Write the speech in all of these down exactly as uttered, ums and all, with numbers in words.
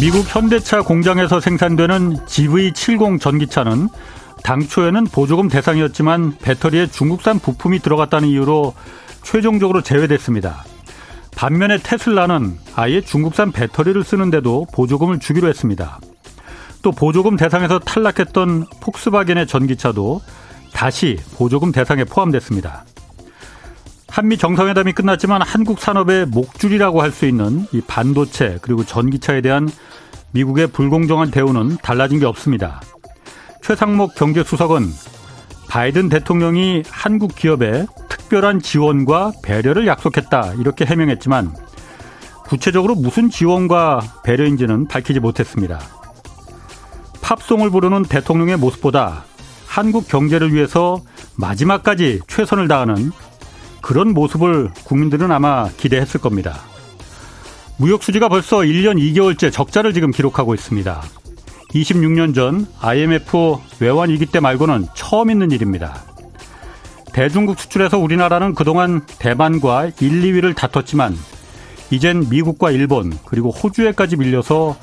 미국 현대차 공장에서 생산되는 지브이 칠십 전기차는 당초에는 보조금 대상이었지만 배터리에 중국산 부품이 들어갔다는 이유로 최종적으로 제외됐습니다. 반면에 테슬라는 아예 중국산 배터리를 쓰는데도 보조금을 주기로 했습니다. 또 보조금 대상에서 탈락했던 폭스바겐의 전기차도 다시 보조금 대상에 포함됐습니다. 한미 정상회담이 끝났지만 한국 산업의 목줄이라고 할 수 있는 이 반도체 그리고 전기차에 대한 미국의 불공정한 대우는 달라진 게 없습니다. 최상목 경제수석은 바이든 대통령이 한국 기업에 특별한 지원과 배려를 약속했다 이렇게 해명했지만 구체적으로 무슨 지원과 배려인지는 밝히지 못했습니다. 팝송을 부르는 대통령의 모습보다 한국 경제를 위해서 마지막까지 최선을 다하는 그런 모습을 국민들은 아마 기대했을 겁니다. 무역 수지가 벌써 일 년 이 개월째 적자를 지금 기록하고 있습니다. 이십육 년 전 아이엠에프 외환위기 때 말고는 처음 있는 일입니다. 대중국 수출에서 우리나라는 그동안 대만과 일, 이 위를 다퉜지만 이젠 미국과 일본 그리고 호주에까지 밀려서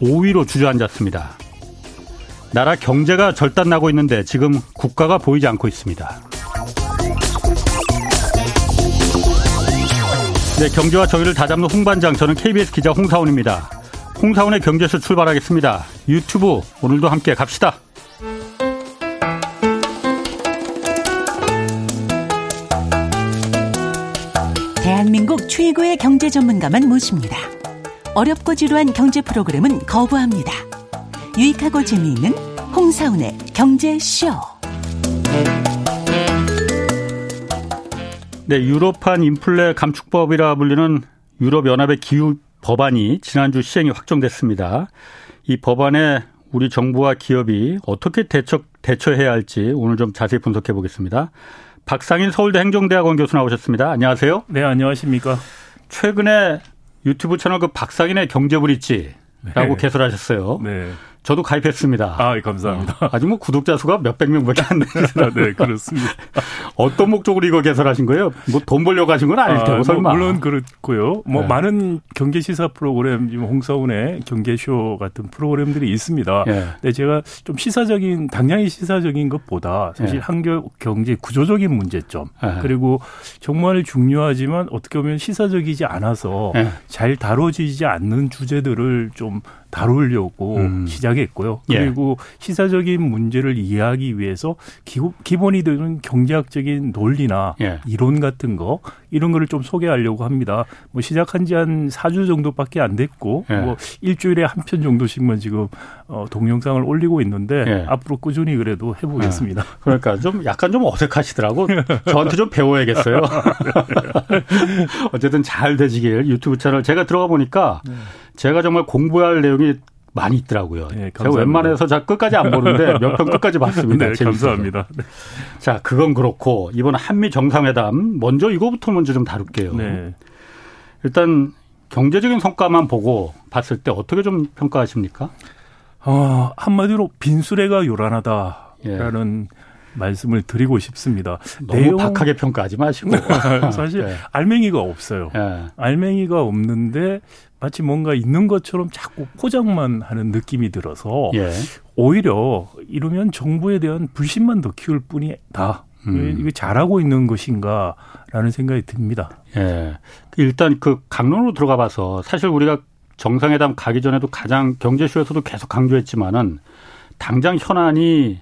오 위로 주저앉았습니다. 나라 경제가 절단나고 있는데 지금 국가가 보이지 않고 있습니다. 네, 경제와 저희를 다잡는 홍반장, 저는 케이비에스 기자 홍사훈입니다. 홍사훈의 경제쇼 출발하겠습니다. 유튜브 오늘도 함께 갑시다. 대한민국 최고의 경제 전문가만 모십니다. 어렵고 지루한 경제 프로그램은 거부합니다. 유익하고 재미있는 홍사훈의 경제쇼. 네, 유럽판 인플레 감축법이라 불리는 유럽연합의 기후 법안이 지난주 시행이 확정됐습니다. 이 법안에 우리 정부와 기업이 어떻게 대처, 대처해야 할지 오늘 좀 자세히 분석해 보겠습니다. 박상인 서울대 행정대학원 교수 나오셨습니다. 안녕하세요. 네, 안녕하십니까. 최근에 유튜브 채널 그 박상인의 경제브릿지 라고 네. 개설하셨어요. 네. 저도 가입했습니다. 아, 감사합니다. 아직 뭐 구독자 수가 몇백 명밖에 안 되시더라고요. 네, 그렇습니다. 어떤 목적으로 이거 개설하신 거예요? 뭐 돈 벌려고 하신 건 아닐 테고, 아, 설마. 뭐 물론 그렇고요. 뭐 네. 많은 경제 시사 프로그램, 홍사훈의 경제쇼 같은 프로그램들이 있습니다. 네. 근데 제가 좀 시사적인, 당연히 시사적인 것보다 사실 네. 한국 경제 구조적인 문제점, 네. 그리고 정말 중요하지만 어떻게 보면 시사적이지 않아서 네. 잘 다뤄지지 않는 주제들을 좀 다루려고 음. 시작했고요. 그리고 예. 시사적인 문제를 이해하기 위해서 기본이 되는 경제학적인 논리나 예. 이론 같은 거 이런 거를 좀 소개하려고 합니다. 뭐 시작한 지 한 사 주 정도밖에 안 됐고 예. 뭐 일주일에 한 편 정도씩만 지금 어, 동영상을 올리고 있는데 예. 앞으로 꾸준히 그래도 해보겠습니다. 예. 그러니까 좀 약간 좀 어색하시더라고. 저한테 좀 배워야겠어요. 어쨌든 잘 되시길 유튜브 채널 제가 들어가 보니까 네. 제가 정말 공부할 내용이 많이 있더라고요. 네, 제가 웬만해서 잘 끝까지 안 보는데 몇 편 끝까지 봤습니다. 네, 재밌어서. 감사합니다. 네. 자, 그건 그렇고 이번 한미 정상회담 먼저 이거부터 먼저 좀 다룰게요. 네. 일단 경제적인 성과만 보고 봤을 때 어떻게 좀 평가하십니까? 어, 한마디로 빈수레가 요란하다라는 예. 말씀을 드리고 싶습니다. 너무 내용... 박하게 평가하지 마시고. 사실 네. 알맹이가 없어요. 네. 알맹이가 없는데 마치 뭔가 있는 것처럼 자꾸 포장만 하는 느낌이 들어서 예. 오히려 이러면 정부에 대한 불신만 더 키울 뿐이다. 음. 이게 잘하고 있는 것인가라는 생각이 듭니다. 예. 일단 그 강론으로 들어가 봐서 사실 우리가 정상회담 가기 전에도 가장 경제쇼에서도 계속 강조했지만은 당장 현안이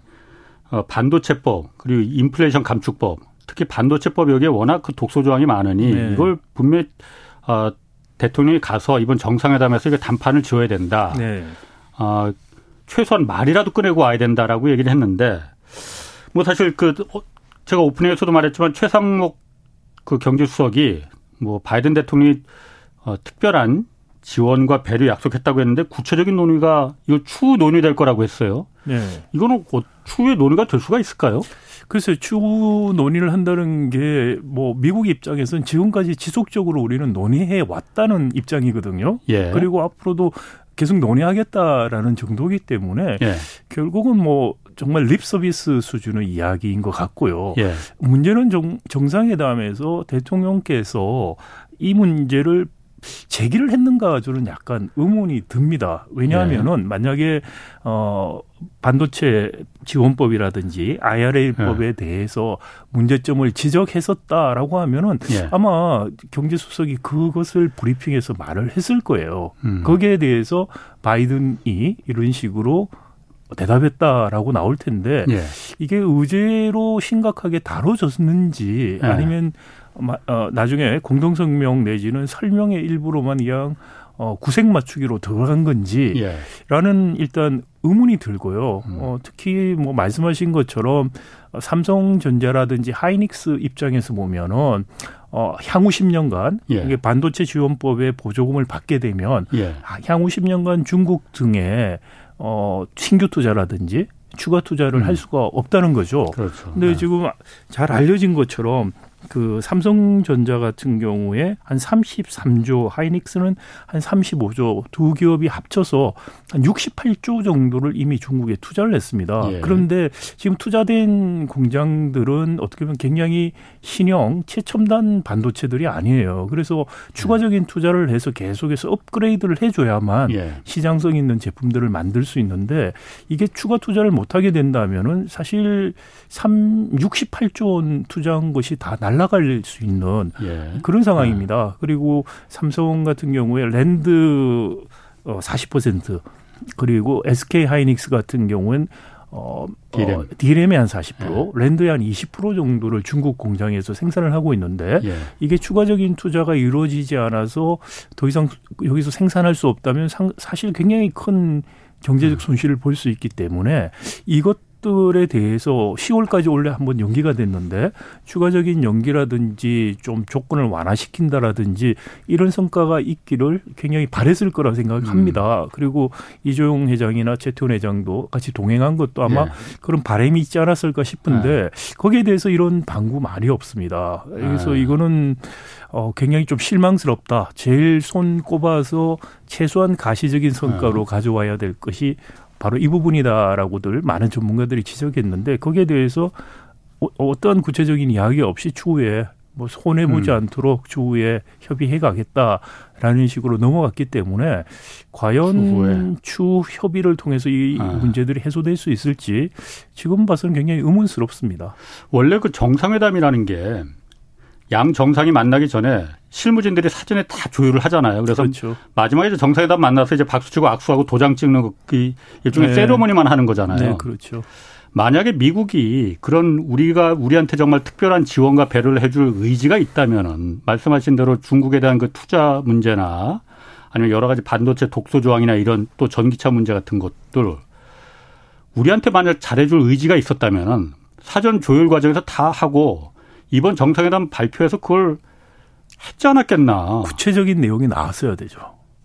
반도체법 그리고 인플레이션 감축법, 특히 반도체법 여기에 워낙 그 독소 조항이 많으니 네. 이걸 분명히 어, 대통령이 가서 이번 정상회담에서 이거 단판을 지어야 된다. 네. 어, 최소한 말이라도 꺼내고 와야 된다라고 얘기를 했는데 뭐 사실 그 제가 오프닝에서도 말했지만 최상목 그 경제수석이 뭐 바이든 대통령이 어, 특별한 지원과 배려 약속했다고 했는데 구체적인 논의가 이거 추후 논의될 거라고 했어요. 네. 이거는 추후에 논의가 될 수가 있을까요? 글쎄요. 추후 논의를 한다는 게 뭐 미국 입장에서는 지금까지 지속적으로 우리는 논의해 왔다는 입장이거든요. 예. 그리고 앞으로도 계속 논의하겠다라는 정도이기 때문에 예. 결국은 뭐 정말 립서비스 수준의 이야기인 것 같고요. 예. 문제는 정, 정상회담에서 대통령께서 이 문제를 제기를 했는가 저는 약간 의문이 듭니다. 왜냐하면은 네. 만약에 어, 반도체 지원법이라든지 아이알에이법에 네. 대해서 문제점을 지적했었다라고 하면은 네. 아마 경제수석이 그것을 브리핑해서 말을 했을 거예요. 음. 거기에 대해서 바이든이 이런 식으로 대답했다라고 나올 텐데 예. 이게 의제로 심각하게 다뤄졌는지 예. 아니면 나중에 공동성명 내지는 설명의 일부로만 그냥 구색 맞추기로 들어간 건지라는 예. 일단 의문이 들고요. 음. 어, 특히 뭐 말씀하신 것처럼 삼성전자라든지 하이닉스 입장에서 보면은 어, 향후 십 년간 예. 이게 반도체 지원법의 보조금을 받게 되면 예. 향후 십 년간 중국 등에 어, 신규 투자라든지 추가 투자를 음. 할 수가 없다는 거죠. 그렇죠. 근데 네. 지금 잘 알려진 것처럼 그 삼성전자 같은 경우에 한 삼십삼 조, 하이닉스는 한 삼십오 조, 두 기업이 합쳐서 한 육십팔 조 정도를 이미 중국에 투자를 했습니다. 예. 그런데 지금 투자된 공장들은 어떻게 보면 굉장히 신형, 최첨단 반도체들이 아니에요. 그래서 추가적인 투자를 해서 계속해서 업그레이드를 해줘야만 예. 시장성 있는 제품들을 만들 수 있는데 이게 추가 투자를 못하게 된다면은 사실 삼, 육십팔 조 원 투자한 것이 다 날아갈 수 있는 예. 그런 상황입니다. 그리고 삼성 같은 경우에 랜드 사십 퍼센트 그리고 에스케이하이닉스 같은 경우는 어, 디램. 어, 디램의 한 사십 퍼센트, 예. 랜드의 한 이십 퍼센트 정도를 중국 공장에서 생산을 하고 있는데 예. 이게 추가적인 투자가 이루어지지 않아서 더 이상 여기서 생산할 수 없다면 상, 사실 굉장히 큰 경제적 손실을 볼 수 있기 때문에 이것 들에 대해서 시월까지 원래 한번 연기가 됐는데 추가적인 연기라든지 좀 조건을 완화시킨다라든지 이런 성과가 있기를 굉장히 바랬을 거라고 생각합니다. 음. 그리고 이조용 회장이나 최태원 회장도 같이 동행한 것도 아마 예. 그런 바람이 있지 않았을까 싶은데 아. 거기에 대해서 이런 방구 말이 없습니다. 그래서 아. 이거는 어, 굉장히 좀 실망스럽다. 제일 손 꼽아서 최소한 가시적인 성과로 아. 가져와야 될 것이 바로 이 부분이다라고들 많은 전문가들이 지적했는데 거기에 대해서 어떠한 구체적인 이야기 없이 추후에 뭐 손해보지 음. 않도록 추후에 협의해 가겠다라는 식으로 넘어갔기 때문에 과연 추후에. 추후 협의를 통해서 이 아. 문제들이 해소될 수 있을지 지금 봐서는 굉장히 의문스럽습니다. 원래 그 정상회담이라는 게 양 정상이 만나기 전에 실무진들이 사전에 다 조율을 하잖아요. 그래서 그렇죠. 마지막에 이제 정상회담 만나서 이제 박수치고 악수하고 도장 찍는 그 일종의 네. 세리머니만 하는 거잖아요. 네, 그렇죠. 만약에 미국이 그런 우리가 우리한테 정말 특별한 지원과 배려를 해줄 의지가 있다면은 말씀하신 대로 중국에 대한 그 투자 문제나 아니면 여러 가지 반도체 독소 조항이나 이런 또 전기차 문제 같은 것들 우리한테 만약 잘해줄 의지가 있었다면은 사전 조율 과정에서 다 하고. 이번 정상회담 발표에서 그걸 했지 않았겠나. 구체적인 내용이 나왔어야 되죠.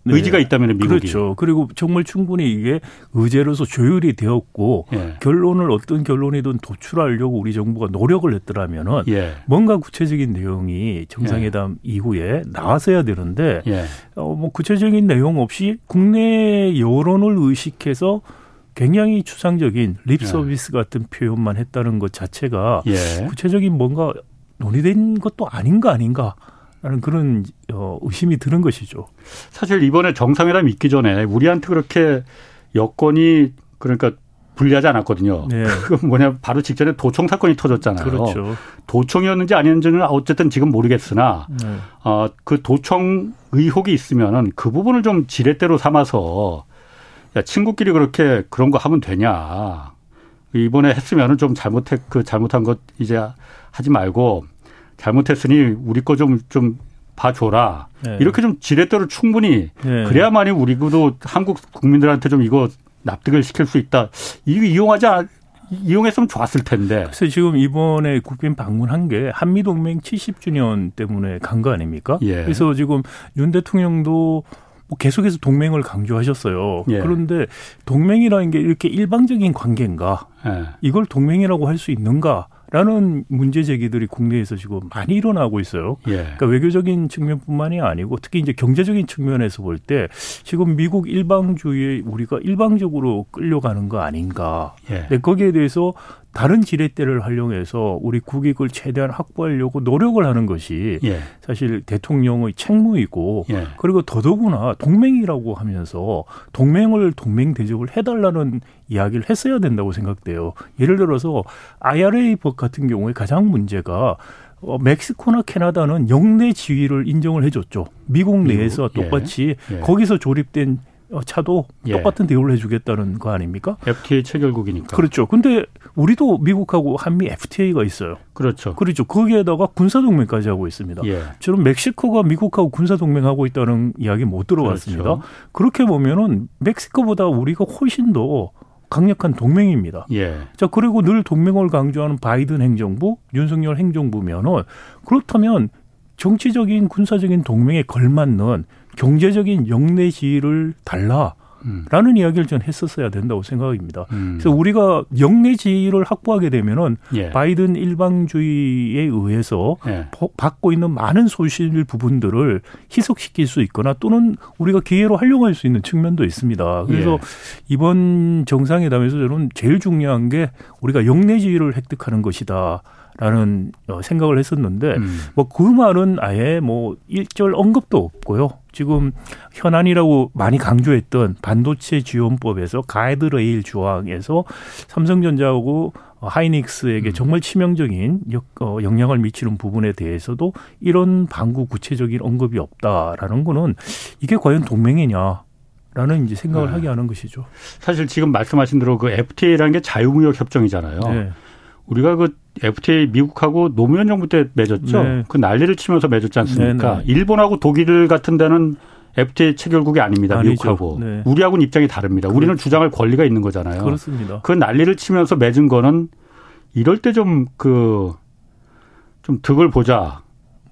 네. 의지가 있다면 미국이. 그렇죠. 그리고 정말 충분히 이게 의제로서 조율이 되었고 예. 결론을 어떤 결론이든 도출하려고 우리 정부가 노력을 했더라면은 예. 뭔가 구체적인 내용이 정상회담 예. 이후에 나왔어야 되는데 예. 어, 뭐 구체적인 내용 없이 국내 여론을 의식해서 굉장히 추상적인 립서비스 예. 같은 표현만 했다는 것 자체가 예. 구체적인 뭔가 논의된 것도 아닌 거 아닌가라는 그런 의심이 드는 것이죠. 사실 이번에 정상회담이 있기 전에 우리한테 그렇게 여건이 그러니까 불리하지 않았거든요. 네. 그건 뭐냐 바로 직전에 도청 사건이 터졌잖아요. 그렇죠. 도청이었는지 아닌지는 어쨌든 지금 모르겠으나 네. 어, 그 도청 의혹이 있으면 그 부분을 좀 지렛대로 삼아서 야, 친구끼리 그렇게 그런 거 하면 되냐. 이번에 했으면은 좀 잘못했, 그 잘못한 것 이제 하지 말고 잘못했으니 우리 거 좀, 좀 봐줘라. 네. 이렇게 좀 지렛대로 충분히 네. 그래야만이 우리도 한국 국민들한테 좀 이거 납득을 시킬 수 있다. 이거 이용하지 않, 이용했으면 좋았을 텐데. 그래서 지금 이번에 국빈 방문한 게 한미동맹 칠십 주년 때문에 간 거 아닙니까? 예. 그래서 지금 윤 대통령도 계속해서 동맹을 강조하셨어요. 예. 그런데 동맹이라는 게 이렇게 일방적인 관계인가? 예. 이걸 동맹이라고 할 수 있는가라는 문제 제기들이 국내에서 지금 많이 일어나고 있어요. 예. 그러니까 외교적인 측면뿐만이 아니고 특히 이제 경제적인 측면에서 볼 때 지금 미국 일방주의에 우리가 일방적으로 끌려가는 거 아닌가? 예. 근데 거기에 대해서 다른 지렛대를 활용해서 우리 국익을 최대한 확보하려고 노력을 하는 것이 예. 사실 대통령의 책무이고 예. 그리고 더더구나 동맹이라고 하면서 동맹을 동맹 대접을 해달라는 이야기를 했어야 된다고 생각돼요. 예를 들어서 아이알에이법 같은 경우에 가장 문제가 어, 멕시코나 캐나다는 영내 지위를 인정을 해줬죠. 미국 내에서 미국? 똑같이 예. 예. 거기서 조립된 차도 예. 똑같은 대우를 해주겠다는 거 아닙니까? 에프티에이 체결국이니까. 그렇죠. 근데 우리도 미국하고 한미 에프티에이가 있어요. 그렇죠. 그렇죠. 거기에다가 군사동맹까지 하고 있습니다. 예. 저는 멕시코가 미국하고 군사동맹하고 있다는 이야기 못 들어봤습니다. 그렇죠. 그렇게 보면은 멕시코보다 우리가 훨씬 더 강력한 동맹입니다. 예. 자, 그리고 늘 동맹을 강조하는 바이든 행정부, 윤석열 행정부면은 그렇다면 정치적인 군사적인 동맹에 걸맞는 경제적인 영내 지위를 달라라는 음. 이야기를 전 했었어야 된다고 생각입니다. 음. 그래서 우리가 영내 지위를 확보하게 되면은 예. 바이든 일방주의에 의해서 예. 받고 있는 많은 소실 부분들을 희석시킬 수 있거나 또는 우리가 기회로 활용할 수 있는 측면도 있습니다. 그래서 예. 이번 정상회담에서 저는 제일 중요한 게 우리가 영내 지위를 획득하는 것이다. 라는 생각을 했었는데 음. 뭐 그 말은 아예 뭐 일절 언급도 없고요. 지금 현안이라고 많이 강조했던 반도체 지원법에서 가이드레일 조항에서 삼성전자하고 하이닉스에게 음. 정말 치명적인 영향을 미치는 부분에 대해서도 이런 방구 구체적인 언급이 없다라는 거는 이게 과연 동맹이냐. 라는 이제 생각을 네. 하게 하는 것이죠. 사실 지금 말씀하신 대로 그 에프티에이라는 게 자유무역 협정이잖아요. 네. 우리가 그 에프티에이 미국하고 노무현 정부 때 맺었죠. 네. 그 난리를 치면서 맺었지 않습니까? 네, 네. 일본하고 독일 같은 데는 에프티에이 체결국이 아닙니다. 아니죠. 미국하고. 네. 우리하고는 입장이 다릅니다. 그렇죠. 우리는 주장할 권리가 있는 거잖아요. 그렇습니다. 그 난리를 치면서 맺은 거는 이럴 때 좀 그, 좀 득을 보자.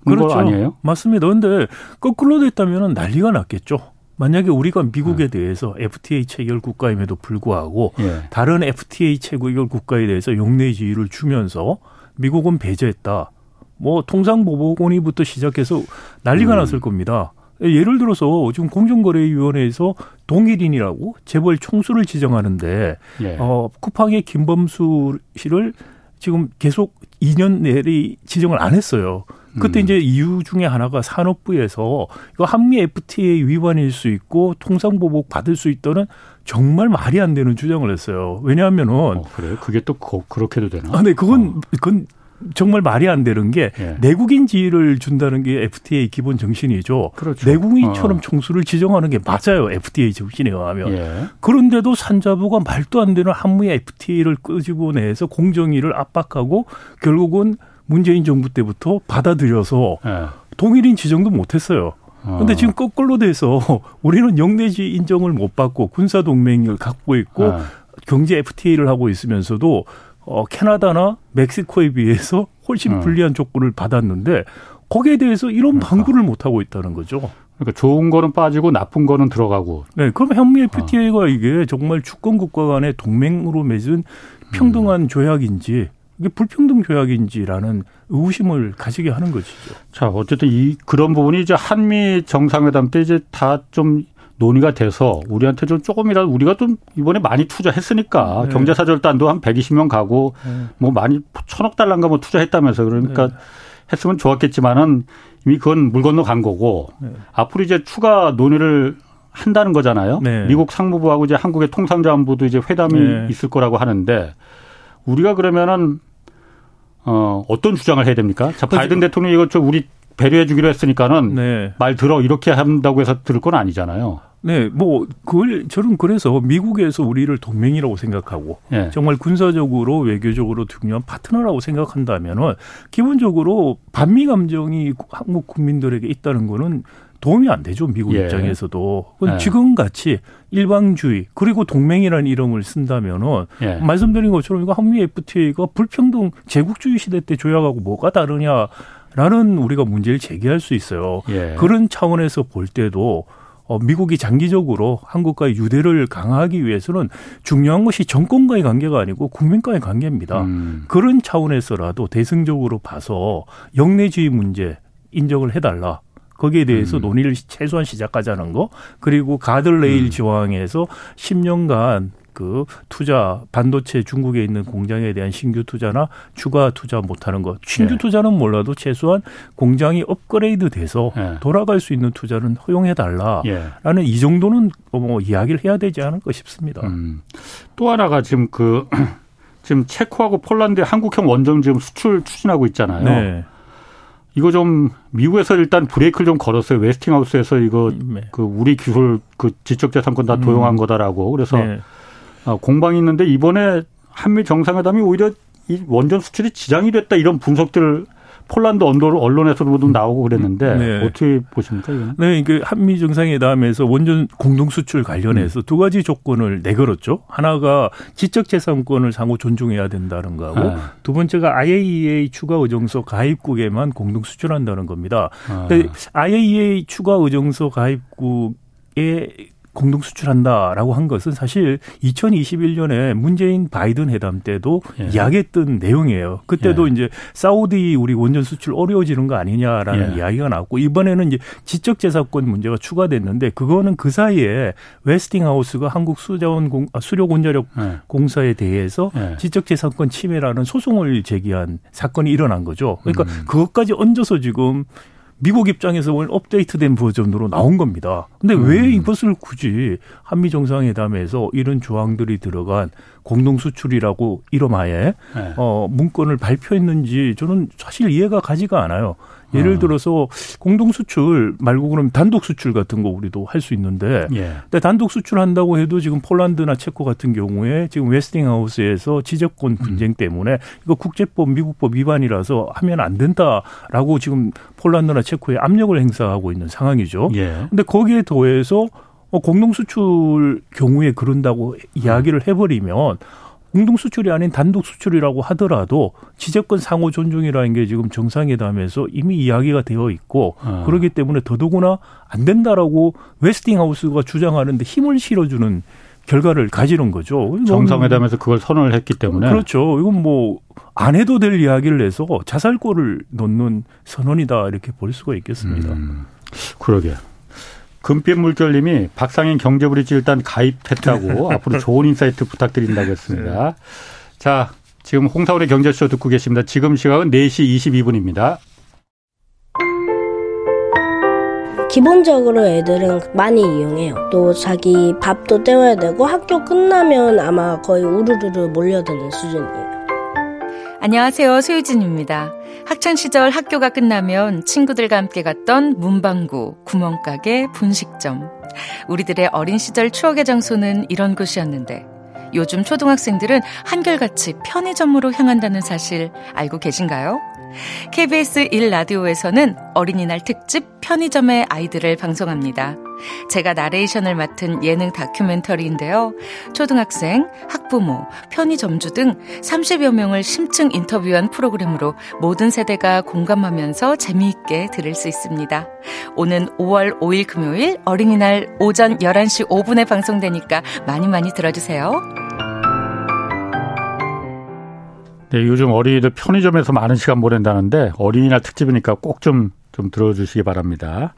그렇죠. 거 아니에요? 맞습니다. 그런데 거꾸로 됐다면 난리가 났겠죠. 만약에 우리가 미국에 네. 대해서 에프티에이 체결 국가임에도 불구하고 네. 다른 에프티에이 체결 국가에 대해서 영내 지위를 주면서 미국은 배제했다. 뭐 통상보복원위부터 시작해서 난리가 음. 났을 겁니다. 예를 들어서 지금 공정거래위원회에서 동일인이라고 재벌 총수를 지정하는데 네. 어, 쿠팡의 김범수 씨를 지금 계속 이 년 내리 지정을 안 했어요. 그때 이제 이유 중에 하나가 산업부에서 이거 한미 에프티에이 위반일 수 있고 통상보복 받을 수 있다는 정말 말이 안 되는 주장을 했어요. 왜냐하면은. 어, 그래요? 그게 또 거, 그렇게도 되나? 아, 네. 그건, 어. 그건 정말 말이 안 되는 게 예. 내국인 지위를 준다는 게 에프티에이 기본 정신이죠. 그렇죠. 내국인처럼 어. 총수를 지정하는 게 맞아요. 에프티에이 정신에 의하면. 예. 그런데도 산자부가 말도 안 되는 한미 에프티에이를 끄집어 내서 공정위를 압박하고 결국은 문재인 정부 때부터 받아들여서 네. 동일인 지정도 못했어요. 그런데 어. 지금 거꾸로 돼서 우리는 영내지 인정을 못 받고 군사동맹을 갖고 있고 네. 경제 에프티에이를 하고 있으면서도 어, 캐나다나 멕시코에 비해서 훨씬 불리한 네. 조건을 받았는데 거기에 대해서 이런 방구를 그러니까. 못하고 있다는 거죠. 그러니까 좋은 거는 빠지고 나쁜 거는 들어가고. 네, 그럼 한미 에프티에이가 어. 이게 정말 주권국가 간의 동맹으로 맺은 평등한 음. 조약인지 이게 불평등 조약인지라는 의구심을 가지게 하는 것이죠. 자, 어쨌든 이 그런 부분이 이제 한미 정상회담 때 이제 다 좀 논의가 돼서 우리한테 좀 조금이라도 우리가 좀 이번에 많이 투자했으니까 네. 경제사절단도 한 백이십 명 가고 네. 뭐 많이 천억 달러인가 뭐 투자했다면서 그러니까 네. 했으면 좋았겠지만은 이미 그건 물 건너 간 거고 네. 앞으로 이제 추가 논의를 한다는 거잖아요. 네. 미국 상무부하고 이제 한국의 통상자원부도 이제 회담이 네. 있을 거라고 하는데. 우리가 그러면은, 어, 어떤 주장을 해야 됩니까? 자, 바이든 대통령이 이거 좀 우리 배려해 주기로 했으니까는 네. 말 들어 이렇게 한다고 해서 들을 건 아니잖아요. 네, 뭐, 그걸, 저는 그래서 미국에서 우리를 동맹이라고 생각하고 네. 정말 군사적으로 외교적으로 중요한 파트너라고 생각한다면은 기본적으로 반미 감정이 한국 국민들에게 있다는 거는 도움이 안 되죠. 미국 예. 입장에서도. 예. 지금같이 일방주의 그리고 동맹이라는 이름을 쓴다면 예. 말씀드린 것처럼 이거 한미 에프티에이가 불평등 제국주의 시대 때 조약하고 뭐가 다르냐라는 우리가 문제를 제기할 수 있어요. 예. 그런 차원에서 볼 때도 미국이 장기적으로 한국과의 유대를 강화하기 위해서는 중요한 것이 정권과의 관계가 아니고 국민과의 관계입니다. 음. 그런 차원에서라도 대승적으로 봐서 영내주의 문제 인정을 해달라. 거기에 대해서 음. 논의를 최소한 시작하자는 거. 그리고 가드레일 음. 조항에서 십 년간 그 투자, 반도체 중국에 있는 공장에 대한 신규 투자나 추가 투자 못하는 것. 신규 네. 투자는 몰라도 최소한 공장이 업그레이드 돼서 네. 돌아갈 수 있는 투자는 허용해달라라는 네. 이 정도는 뭐 이야기를 해야 되지 않을까 싶습니다. 음. 또 하나가 지금 그 지금 체코하고 폴란드 한국형 원전 지금 수출 추진하고 있잖아요. 네. 이거 좀 미국에서 일단 브레이크를 좀 걸었어요. 웨스팅하우스에서 이거 네. 그 우리 기술 그 지적재산권 다 도용한 음. 거다라고. 그래서 네. 공방이 있는데 이번에 한미 정상회담이 오히려 이 원전 수출이 지장이 됐다 이런 분석들 폴란드 언론에서도 나오고 그랬는데 네. 어떻게 보십니까? 이건? 네, 그러니까 한미 정상회담에서 원전 공동 수출 관련해서 음. 두 가지 조건을 내걸었죠. 하나가 지적재산권을 상호 존중해야 된다는 거고 아. 두 번째가 아이에이이에이 추가 의정서 가입국에만 공동 수출한다는 겁니다. 아. 근데 아이에이이에이 추가 의정서 가입국에 공동 수출한다라고 한 것은 사실 이천이십일 년에 문재인 바이든 회담 때도 예. 이야기했던 내용이에요. 그때도 예. 이제 사우디 우리 원전 수출 어려워지는 거 아니냐라는 예. 이야기가 나왔고 이번에는 이제 지적재산권 문제가 추가됐는데 그거는 그 사이에 웨스팅하우스가 한국 수자원 수력원자력 예. 공사에 대해서 예. 지적재산권 침해라는 소송을 제기한 사건이 일어난 거죠. 그러니까 음. 그것까지 얹어서 지금 미국 입장에서 오늘 업데이트된 버전으로 나온 겁니다. 그런데 음. 왜 이것을 굳이 한미 정상회담에서 이런 조항들이 들어간 공동 수출이라고 이름하에 네. 어, 문건을 발표했는지 저는 사실 이해가 가지가 않아요. 예를 들어서 공동 수출 말고 그럼 단독 수출 같은 거 우리도 할 수 있는데 예. 근데 단독 수출한다고 해도 지금 폴란드나 체코 같은 경우에 지금 웨스팅하우스에서 지적권 분쟁 음. 때문에 이거 국제법 미국법 위반이라서 하면 안 된다라고 지금 폴란드나 체코에 압력을 행사하고 있는 상황이죠. 예. 근데 거기에 더해서 공동 수출 경우에 그런다고 음. 이야기를 해버리면 공동 수출이 아닌 단독 수출이라고 하더라도 지적권 상호 존중이라는 게 지금 정상회담에서 이미 이야기가 되어 있고 아. 그렇기 때문에 더더구나 안 된다라고 웨스팅하우스가 주장하는데 힘을 실어주는 결과를 가지는 거죠. 정상회담에서 그걸 선언을 했기 때문에. 그렇죠. 이건 뭐 안 해도 될 이야기를 해서 자살골을 놓는 선언이다 이렇게 볼 수가 있겠습니다. 음. 그러게. 금빛물결님이 박상현 경제브릿지 일단 가입했다고 앞으로 좋은 인사이트 부탁드린다고 했습니다. 자, 지금 홍사훈의 경제쇼 듣고 계십니다. 지금 시각은 네 시 이십이 분입니다. 기본적으로 애들은 많이 이용해요. 또 자기 밥도 때워야 되고 학교 끝나면 아마 거의 우르르르 몰려드는 수준이에요. 안녕하세요. 소유진입니다. 학창시절 학교가 끝나면 친구들과 함께 갔던 문방구, 구멍가게, 분식점. 우리들의 어린 시절 추억의 장소는 이런 곳이었는데 요즘 초등학생들은 한결같이 편의점으로 향한다는 사실 알고 계신가요? 케이비에스 일 라디오에서는 어린이날 특집 편의점의 아이들을 방송합니다. 제가 나레이션을 맡은 예능 다큐멘터리인데요. 초등학생, 학부모, 편의점주 등 삼십여 명을 심층 인터뷰한 프로그램으로 모든 세대가 공감하면서 재미있게 들을 수 있습니다. 오는 오월 오일 금요일 어린이날 오전 열한 시 오 분에 방송되니까 많이 많이 들어주세요. 네, 요즘 어린이들 편의점에서 많은 시간 보낸다는데 어린이날 특집이니까 꼭 좀 좀 들어주시기 바랍니다.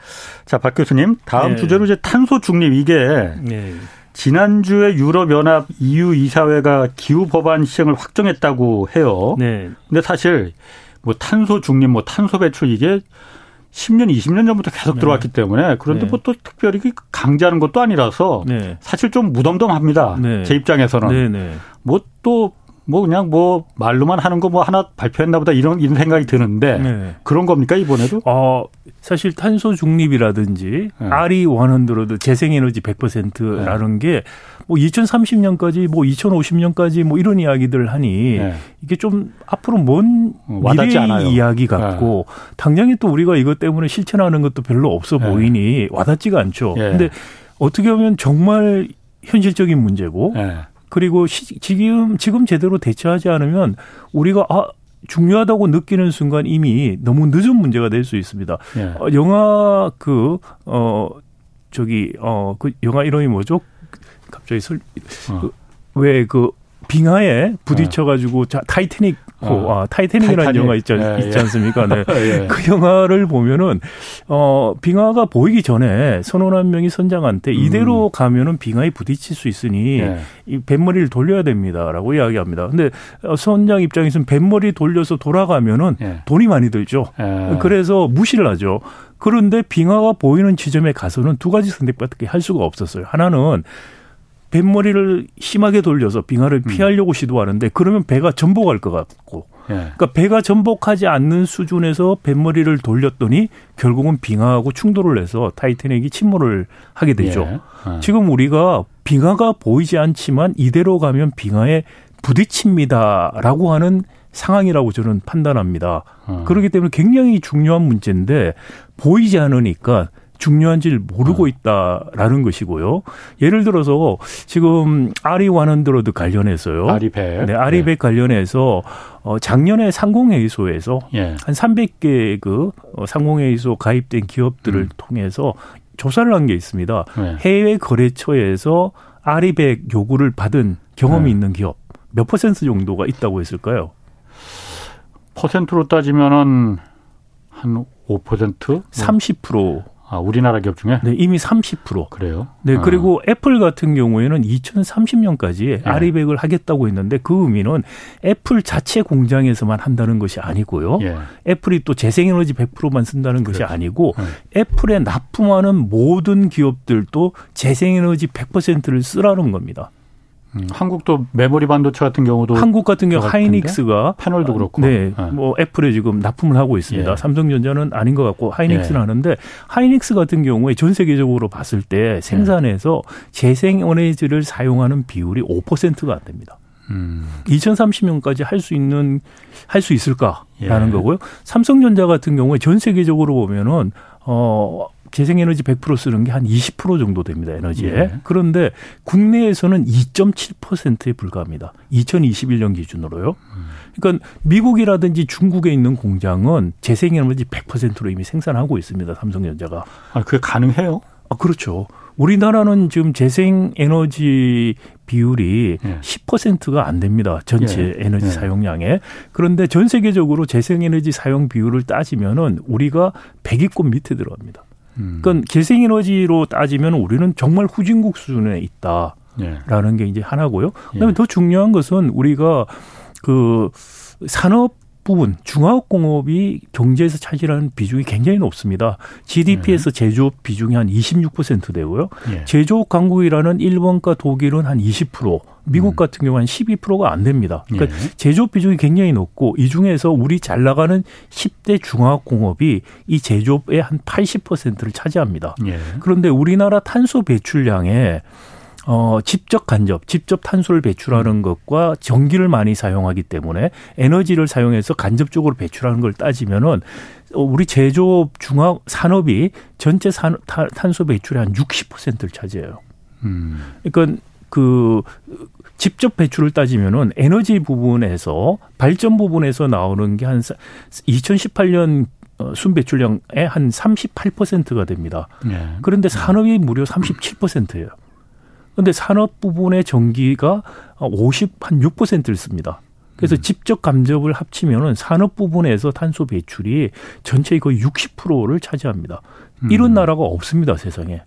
자, 박 교수님, 다음 네. 주제로 이제 탄소 중립 이게 네. 지난주에 유럽연합 이유 이사회가 기후 법안 시행을 확정했다고 해요. 네. 근데 사실 뭐 탄소 중립, 뭐 탄소 배출 이게 십 년, 이십 년 전부터 계속 네. 들어왔기 때문에 그런데 네. 뭐 또 특별히 강제하는 것도 아니라서 네. 사실 좀 무덤덤합니다. 네. 제 입장에서는 네, 네. 뭐 또 뭐 그냥 뭐 말로만 하는 거 뭐 하나 발표했나 보다 이런 이런 생각이 드는데 네. 그런 겁니까 이번에도? 어, 사실 탄소 중립이라든지 네. 알이 백 재생에너지 백 퍼센트라는 네. 게 뭐 이천삼십 년까지 뭐 이천오십 년까지 뭐 이런 이야기들 하니 네. 이게 좀 앞으로 먼 미래의 않아요. 이야기 같고 네. 당장에 또 우리가 이것 때문에 실천하는 것도 별로 없어 네. 보이니 와닿지가 않죠. 그런데 네. 어떻게 보면 정말 현실적인 문제고 네. 그리고 시, 지금 지금 제대로 대처하지 않으면 우리가 아, 중요하다고 느끼는 순간 이미 너무 늦은 문제가 될 수 있습니다. 예. 어, 영화 그 어 저기 어 그 영화 이름이 뭐죠? 갑자기 설 왜 그 어. 그 빙하에 부딪혀 가지고 예. 타이타닉 않고 아, 아, 타이타닉이라는 타이타닉. 영화 있지, 예, 있지 않습니까? 네. 예. 그 영화를 보면은 어, 빙하가 보이기 전에 선원한 명이 선장한테 이대로 음. 가면은 빙하에 부딪힐 수 있으니 예. 이 뱃머리를 돌려야 됩니다라고 이야기합니다. 근데 선장 입장에서는 뱃머리 돌려서 돌아가면은 예. 돈이 많이 들죠. 예. 그래서 무시를 하죠. 그런데 빙하가 보이는 지점에 가서는 두 가지 선택밖에 할 수가 없었어요. 하나는 뱃머리를 심하게 돌려서 빙하를 피하려고 음. 시도하는데 그러면 배가 전복할 것 같고 예. 그러니까 배가 전복하지 않는 수준에서 뱃머리를 돌렸더니 결국은 빙하하고 충돌을 해서 타이타닉이 침몰을 하게 되죠. 예. 예. 지금 우리가 빙하가 보이지 않지만 이대로 가면 빙하에 부딪힙니다라고 하는 상황이라고 저는 판단합니다. 음. 그렇기 때문에 굉장히 중요한 문제인데 보이지 않으니까 중요한지를 모르고 있다라는 것이고요. 예를 들어서 지금 알이 백 관련해서요. 알이 백. 네, 알이 백 네. 관련해서 작년에 상공회의소에서 네. 한 삼백 개 그 상공회의소 가입된 기업들을 음. 통해서 조사를 한 게 있습니다. 네. 해외 거래처에서 알이 백 요구를 받은 경험이 네. 있는 기업 몇 퍼센트 정도가 있다고 했을까요? 퍼센트로 따지면은 한 오 퍼센트? 삼십 퍼센트. 아, 우리나라 기업 중에? 네, 이미 삼십 퍼센트. 그래요? 네, 아. 그리고 애플 같은 경우에는 이천삼십 년까지 예. 알이백을 하겠다고 했는데 그 의미는 애플 자체 공장에서만 한다는 것이 아니고요. 예. 애플이 또 재생에너지 백 퍼센트만 쓴다는 그렇죠. 것이 아니고 예. 애플에 납품하는 모든 기업들도 재생에너지 백 퍼센트를 쓰라는 겁니다. 음, 한국도 메모리 반도체 같은 경우도 한국 같은 경우 하이닉스가 패널도 그렇고 네, 네. 뭐 애플에 지금 납품을 하고 있습니다. 예. 삼성전자는 아닌 것 같고 하이닉스는 예. 하는데 하이닉스 같은 경우에 전 세계적으로 봤을 때 생산에서 예. 재생에너지를 사용하는 비율이 오 퍼센트가 안 됩니다. 음. 이천삼십 년까지 할 수 있는 할 수 있을까라는 예. 거고요. 삼성전자 같은 경우에 전 세계적으로 보면은 어. 재생에너지 백 퍼센트 쓰는 게 한 이십 퍼센트 정도 됩니다. 에너지에. 예. 그런데 국내에서는 이 점 칠 퍼센트에 불과합니다. 이천이십일 년 기준으로요. 그러니까 미국이라든지 중국에 있는 공장은 재생에너지 백 퍼센트로 이미 생산하고 있습니다. 삼성전자가. 아, 그게 가능해요? 아, 그렇죠. 우리나라는 지금 재생에너지 비율이 예. 십 퍼센트가 안 됩니다. 전체 예. 에너지 예. 사용량에. 그런데 전 세계적으로 재생에너지 사용 비율을 따지면은 우리가 백위권 밑에 들어갑니다. 그러니까 재생에너지로 따지면 우리는 정말 후진국 수준에 있다라는 예. 게 이제 하나고요. 그다음에 예. 더 중요한 것은 우리가 그 산업 부분, 중화업공업이 경제에서 차지하는 비중이 굉장히 높습니다. 지디피에서 제조업 비중이 한 이십육 퍼센트 되고요. 예. 제조업 강국이라는 일본과 독일은 한 이십 퍼센트, 미국 음. 같은 경우는 한 십이 퍼센트가 안 됩니다. 그러니까 예. 제조업 비중이 굉장히 높고 이 중에서 우리 잘 나가는 십 대 중화업공업이 이 제조업의 한 팔십 퍼센트를 차지합니다. 예. 그런데 우리나라 탄소 배출량에 어, 직접 간접, 직접 탄소를 배출하는 것과 전기를 많이 사용하기 때문에 에너지를 사용해서 간접적으로 배출하는 걸 따지면은 우리 제조업 중화 산업이 전체 산, 탄소 배출의 한 육십 퍼센트를 차지해요. 음. 그러니까 그 직접 배출을 따지면은 에너지 부분에서 발전 부분에서 나오는 게 한 이천십팔 년 순배출량의 한 삼십팔 퍼센트가 됩니다. 네. 그런데 산업이 무려 삼십칠 퍼센트예요. 근데 산업 부분의 전기가 오십, 한 육 퍼센트를 씁니다. 그래서 음. 직접 간접을 합치면은 산업 부분에서 탄소 배출이 전체의 거의 육십 퍼센트를 차지합니다. 음. 이런 나라가 없습니다, 세상에.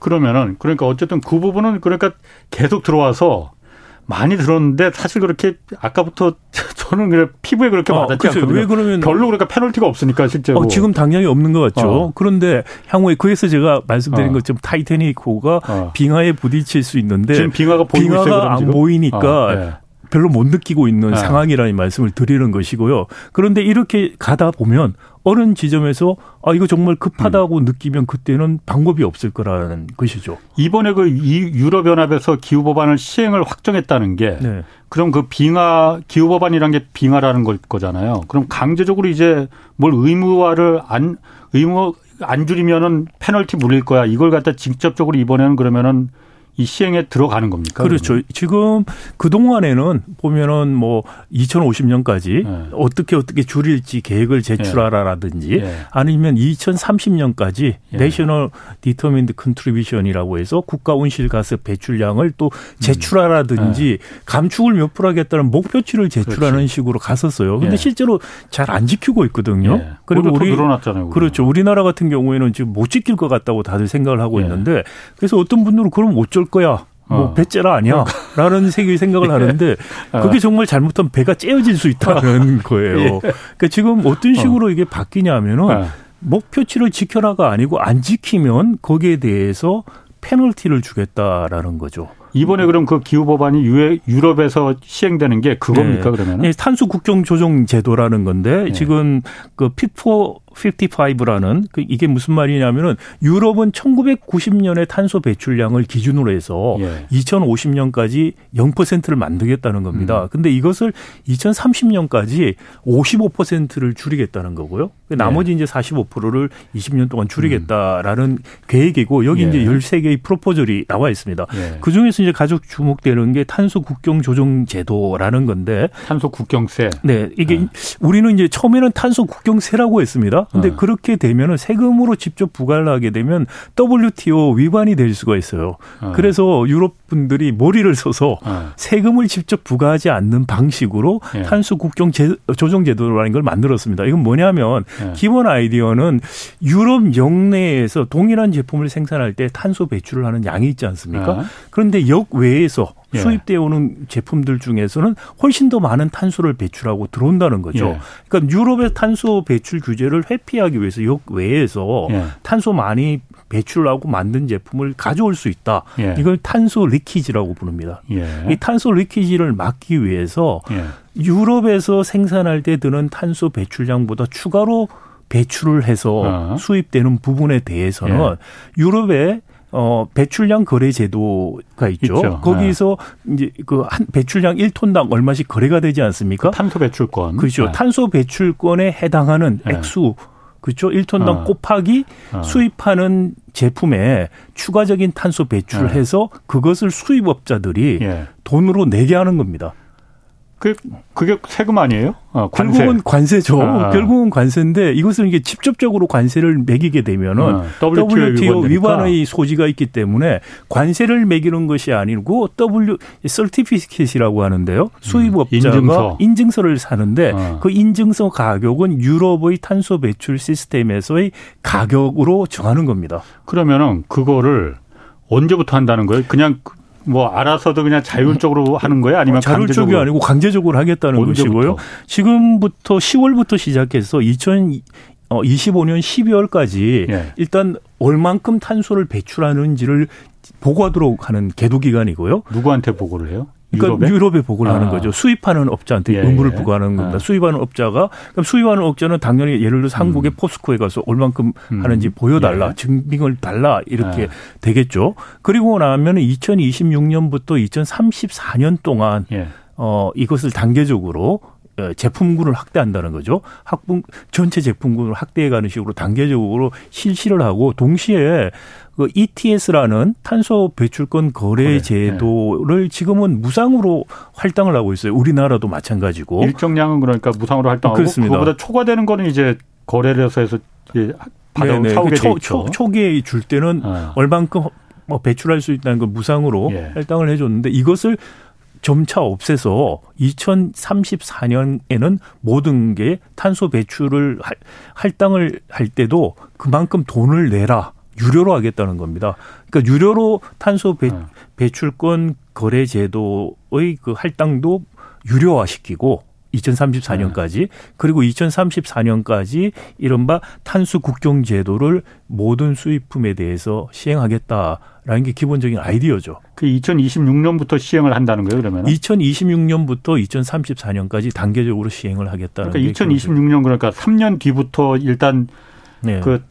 그러면은, 그러니까 어쨌든 그 부분은 그러니까 계속 들어와서 많이 들었는데 사실 그렇게 아까부터 저는 그냥 피부에 그렇게 아, 맞았지 않거든요. 왜 그러면 별로 그러니까 페널티가 없으니까 실제로. 어, 지금 당연히 없는 것 같죠. 어. 그런데 향후에 그래서 제가 말씀드린 어. 것처럼 타이타닉호가 어. 빙하에 부딪힐 수 있는데 지금 빙하가, 보이고 빙하가 있어요, 안 지금? 보이니까 어, 네. 별로 못 느끼고 있는 네. 상황이라는 말씀을 드리는 것이고요. 그런데 이렇게 가다 보면 어느 지점에서 아 이거 정말 급하다고 음. 느끼면 그때는 방법이 없을 거라는 것이죠. 이번에 그 유럽연합에서 기후 법안을 시행을 확정했다는 게 네. 그럼 그 빙하 기후 법안이란 게 빙하라는 걸 거잖아요. 그럼 강제적으로 이제 뭘 의무화를 안 의무 안 줄이면은 페널티 물릴 거야. 이걸 갖다 직접적으로 이번에는 그러면은 이 시행에 들어가는 겁니까? 그렇죠. 그러면? 지금 그동안에는 보면은 뭐 이천오십 년까지 네. 어떻게 어떻게 줄일지 계획을 제출하라라든지 네. 아니면 이천삼십 년까지 네. National Determined Contribution이라고 해서 국가 온실가스 배출량을 또 제출하라든지 네. 감축을 몇 프로 하겠다는 목표치를 제출하는 그렇지. 식으로 갔었어요. 그런데 네. 실제로 잘 안 지키고 있거든요. 네. 그리고 우리 늘어났잖아요. 그렇죠. 우리나라 같은 경우에는 지금 못 지킬 것 같다고 다들 생각을 하고 네. 있는데 그래서 어떤 분들은 그럼 어쩔 거야. 뭐 배째라 아니야 라는 세계의 생각을 하는데 그게 정말 잘못하면 배가 째어질 수 있다는 거예요. 그러니까 지금 어떤 식으로 이게 바뀌냐 하면은 목표치를 지켜라가 아니고 안 지키면 거기에 대해서 페널티를 주겠다라는 거죠. 이번에 그럼 그 기후 법안이 유럽에서 시행되는 게 그겁니까? 네. 그러면 네, 탄소 국경 조정 제도라는 건데 네. 지금 그 핏 포 피프티파이브라는 그 이게 무슨 말이냐면은 유럽은 천구백구십 년의 탄소 배출량을 기준으로 해서 네. 이천오십 년까지 영 퍼센트를 만들겠다는 겁니다. 음. 근데 이것을 이천삼십 년까지 오십오 퍼센트를 줄이겠다는 거고요. 나머지 네. 이제 사십오 퍼센트를 이십 년 동안 줄이겠다라는 음. 계획이고 여기 네. 이제 열세 개의 프로포절이 나와 있습니다. 네. 그 중에서 이제 가장 주목되는 게 탄소 국경 조정 제도라는 건데 탄소 국경세. 네, 이게 네. 우리는 이제 처음에는 탄소 국경세라고 했습니다. 그런데 네. 그렇게 되면은 세금으로 직접 부과를 하게 되면 더블유 티 오 위반이 될 수가 있어요. 네. 그래서 유럽 분들이 머리를 써서 네. 세금을 직접 부과하지 않는 방식으로 네. 탄소 국경 제, 조정 제도라는 걸 만들었습니다. 이건 뭐냐면 네. 기본 아이디어는 유럽 영내에서 동일한 제품을 생산할 때 탄소 배출을 하는 양이 있지 않습니까? 네. 그런데 역외에서 예. 수입되어 오는 제품들 중에서는 훨씬 더 많은 탄소를 배출하고 들어온다는 거죠. 예. 그러니까 유럽의 탄소 배출 규제를 회피하기 위해서 역외에서 예. 탄소 많이 배출하고 만든 제품을 가져올 수 있다. 예. 이걸 탄소 리키지라고 부릅니다. 예. 이 탄소 리키지를 막기 위해서 예. 유럽에서 생산할 때 드는 탄소 배출량보다 추가로 배출을 해서 아. 수입되는 부분에 대해서는 예. 유럽의 어, 배출량 거래 제도가 있죠. 있죠. 거기서 네. 이제 그 한 배출량 일 톤당 얼마씩 거래가 되지 않습니까? 그 탄소 배출권. 그렇죠. 네. 탄소 배출권에 해당하는 네. 액수. 그렇죠. 일 톤당 어. 곱하기 어. 수입하는 제품에 추가적인 탄소 배출을 네. 해서 그것을 수입업자들이 네. 돈으로 내게 하는 겁니다. 그 그게 세금 아니에요? 아, 관세. 결국은 관세죠. 아. 결국은 관세인데 이것은 이게 직접적으로 관세를 매기게 되면은 아, 더블유 티 오 위반의 소지가 있기 때문에 관세를 매기는 것이 아니고 W Certificate이라고 하는데요. 수입업자가 음, 인증서. 인증서를 사는데 아. 그 인증서 가격은 유럽의 탄소 배출 시스템에서의 가격으로 정하는 겁니다. 그러면은 그거를 언제부터 한다는 거예요? 그냥 뭐 알아서도 그냥 자율적으로 하는 거예요? 아니면 자율적이 강제적으로? 아니고 강제적으로 하겠다는 언제부터? 것이고요. 지금부터 시월부터 시작해서 이천이십오 년 십이월까지 예. 일단 얼만큼 탄소를 배출하는지를 보고하도록 하는 계도 기간이고요. 누구한테 보고를 해요? 그러니까 유럽에, 유럽에 보고를 아. 하는 거죠. 수입하는 업자한테 예, 의무를 예. 부과하는 겁니다. 아. 수입하는 업자가 그럼 수입하는 업자는 당연히 예를 들어서 한국의 음. 포스코에 가서 얼만큼 음. 하는지 보여달라. 예. 증빙을 달라 이렇게 아. 되겠죠. 그리고 나면 이천이십육 년부터 이천삼십사 년 동안 예. 어, 이것을 단계적으로 제품군을 확대한다는 거죠. 학분, 전체 제품군을 확대해가는 식으로 단계적으로 실시를 하고 동시에 그 이 티 에스라는 탄소 배출권 거래 제도를 네. 지금은 무상으로 할당을 하고 있어요. 우리나라도 마찬가지고. 일정량은 그러니까 무상으로 할당하고 그렇습니다. 그거보다 초과되는 거는 이제 거래를 해서 해서 받아온 사오게 돼 있죠. 초기에 줄 때는 아. 얼만큼 배출할 수 있다는 걸 무상으로 예. 할당을 해줬는데 이것을 점차 없애서 이천삼십사 년에는 모든 게 탄소 배출을 할당을 할 때도 그만큼 돈을 내라. 유료로 하겠다는 겁니다. 그러니까 유료로 탄소 배, 배출권 거래 제도의 그 할당도 유료화시키고 이천삼십사 년까지 그리고 이천삼십사 년까지 이른바 탄소 국경 제도를 모든 수입품에 대해서 시행하겠다라는 게 기본적인 아이디어죠. 그 이천이십육 년부터 시행을 한다는 거예요, 그러면? 이천이십육 년부터 이천삼십사 년까지 단계적으로 시행을 하겠다는 거예요. 그러니까 이천이십육 년 그러니까 삼 년 뒤부터 일단 네. 그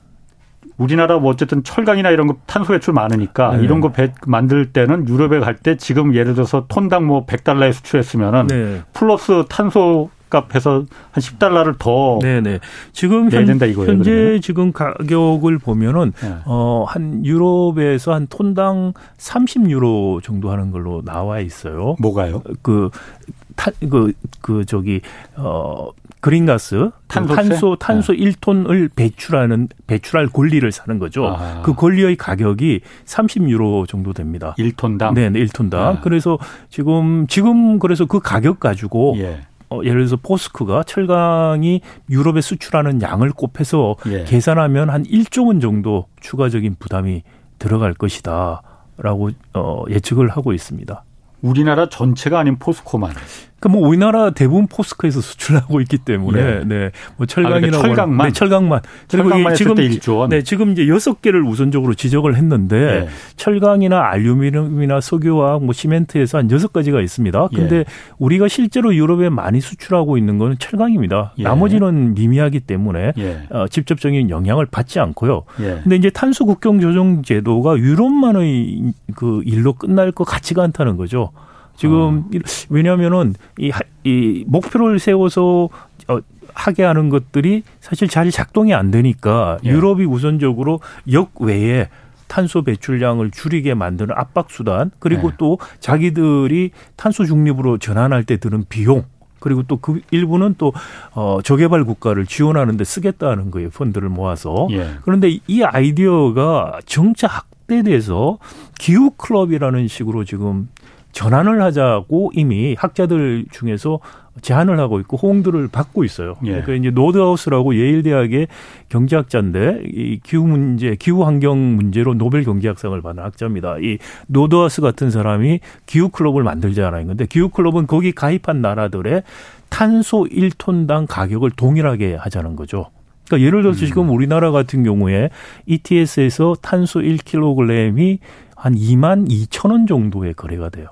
우리나라 뭐 어쨌든 철강이나 이런 거 탄소 배출 많으니까 네. 이런 거 배, 만들 때는 유럽에 갈 때 지금 예를 들어서 톤당 뭐 백 달러에 수출했으면은 네. 플러스 탄소 값에서 한 십 달러를 더 네네. 지금 내야 된다 이거예요. 현재 그러면? 지금 가격을 보면은 네. 어, 한 유럽에서 한 톤당 삼십 유로 정도 하는 걸로 나와 있어요. 뭐가요? 그 타, 그, 그 저기 어 그린가스 탄소세? 탄소 탄소 네. 일 톤을 배출하는 배출할 권리를 사는 거죠. 아. 그 권리의 가격이 삼십 유로 정도 됩니다. 일 톤당. 네, 일 톤당. 아. 그래서 지금 지금 그래서 그 가격 가지고 예. 어, 예를 들어서 포스코가 철강이 유럽에 수출하는 양을 곱해서 예. 계산하면 한 일조 원 정도 추가적인 부담이 들어갈 것이다라고 어, 예측을 하고 있습니다. 우리나라 전체가 아닌 포스코만. 그러니까 뭐 우리나라 대부분 포스코에서 수출하고 있기 때문에 네, 네. 뭐 철강이나 아, 그러니까 철강만, 네, 철강만. 그리고 철강만 지금 일조 원. 네, 지금 이제 여섯 개를 우선적으로 지적을 했는데 네. 철강이나 알루미늄이나 석유와 뭐 시멘트에서 한 여섯 가지가 있습니다. 그런데 예. 우리가 실제로 유럽에 많이 수출하고 있는 건 철강입니다. 예. 나머지는 미미하기 때문에 예. 어, 직접적인 영향을 받지 않고요. 그런데 예. 이제 탄소 국경 조정 제도가 유럽만의 그 일로 끝날 것 같지가 않다는 거죠. 지금 어. 왜냐하면은 이, 이 목표를 세워서 어, 하게 하는 것들이 사실 잘 작동이 안 되니까 예. 유럽이 우선적으로 역외에 탄소 배출량을 줄이게 만드는 압박 수단 그리고 예. 또 자기들이 탄소 중립으로 전환할 때 드는 비용 그리고 또 그 일부는 또 어, 저개발 국가를 지원하는 데 쓰겠다는 거예요. 펀드를 모아서. 예. 그런데 이 아이디어가 정치 학대돼서 기후 클럽이라는 식으로 지금 전환을 하자고 이미 학자들 중에서 제안을 하고 있고 호응들을 받고 있어요. 예. 그러니까 이제 노드하우스라고 예일 대학의 경제학자인데 이 기후 문제, 기후 환경 문제로 노벨 경제학상을 받은 학자입니다. 이 노드하우스 같은 사람이 기후 클럽을 만들자라는 건데 기후 클럽은 거기 가입한 나라들의 탄소 일 톤당 가격을 동일하게 하자는 거죠. 그러니까 예를 들어서 음. 지금 우리나라 같은 경우에 이티에스에서 탄소 일 킬로그램이 한 이만 이천 원 정도의 거래가 돼요.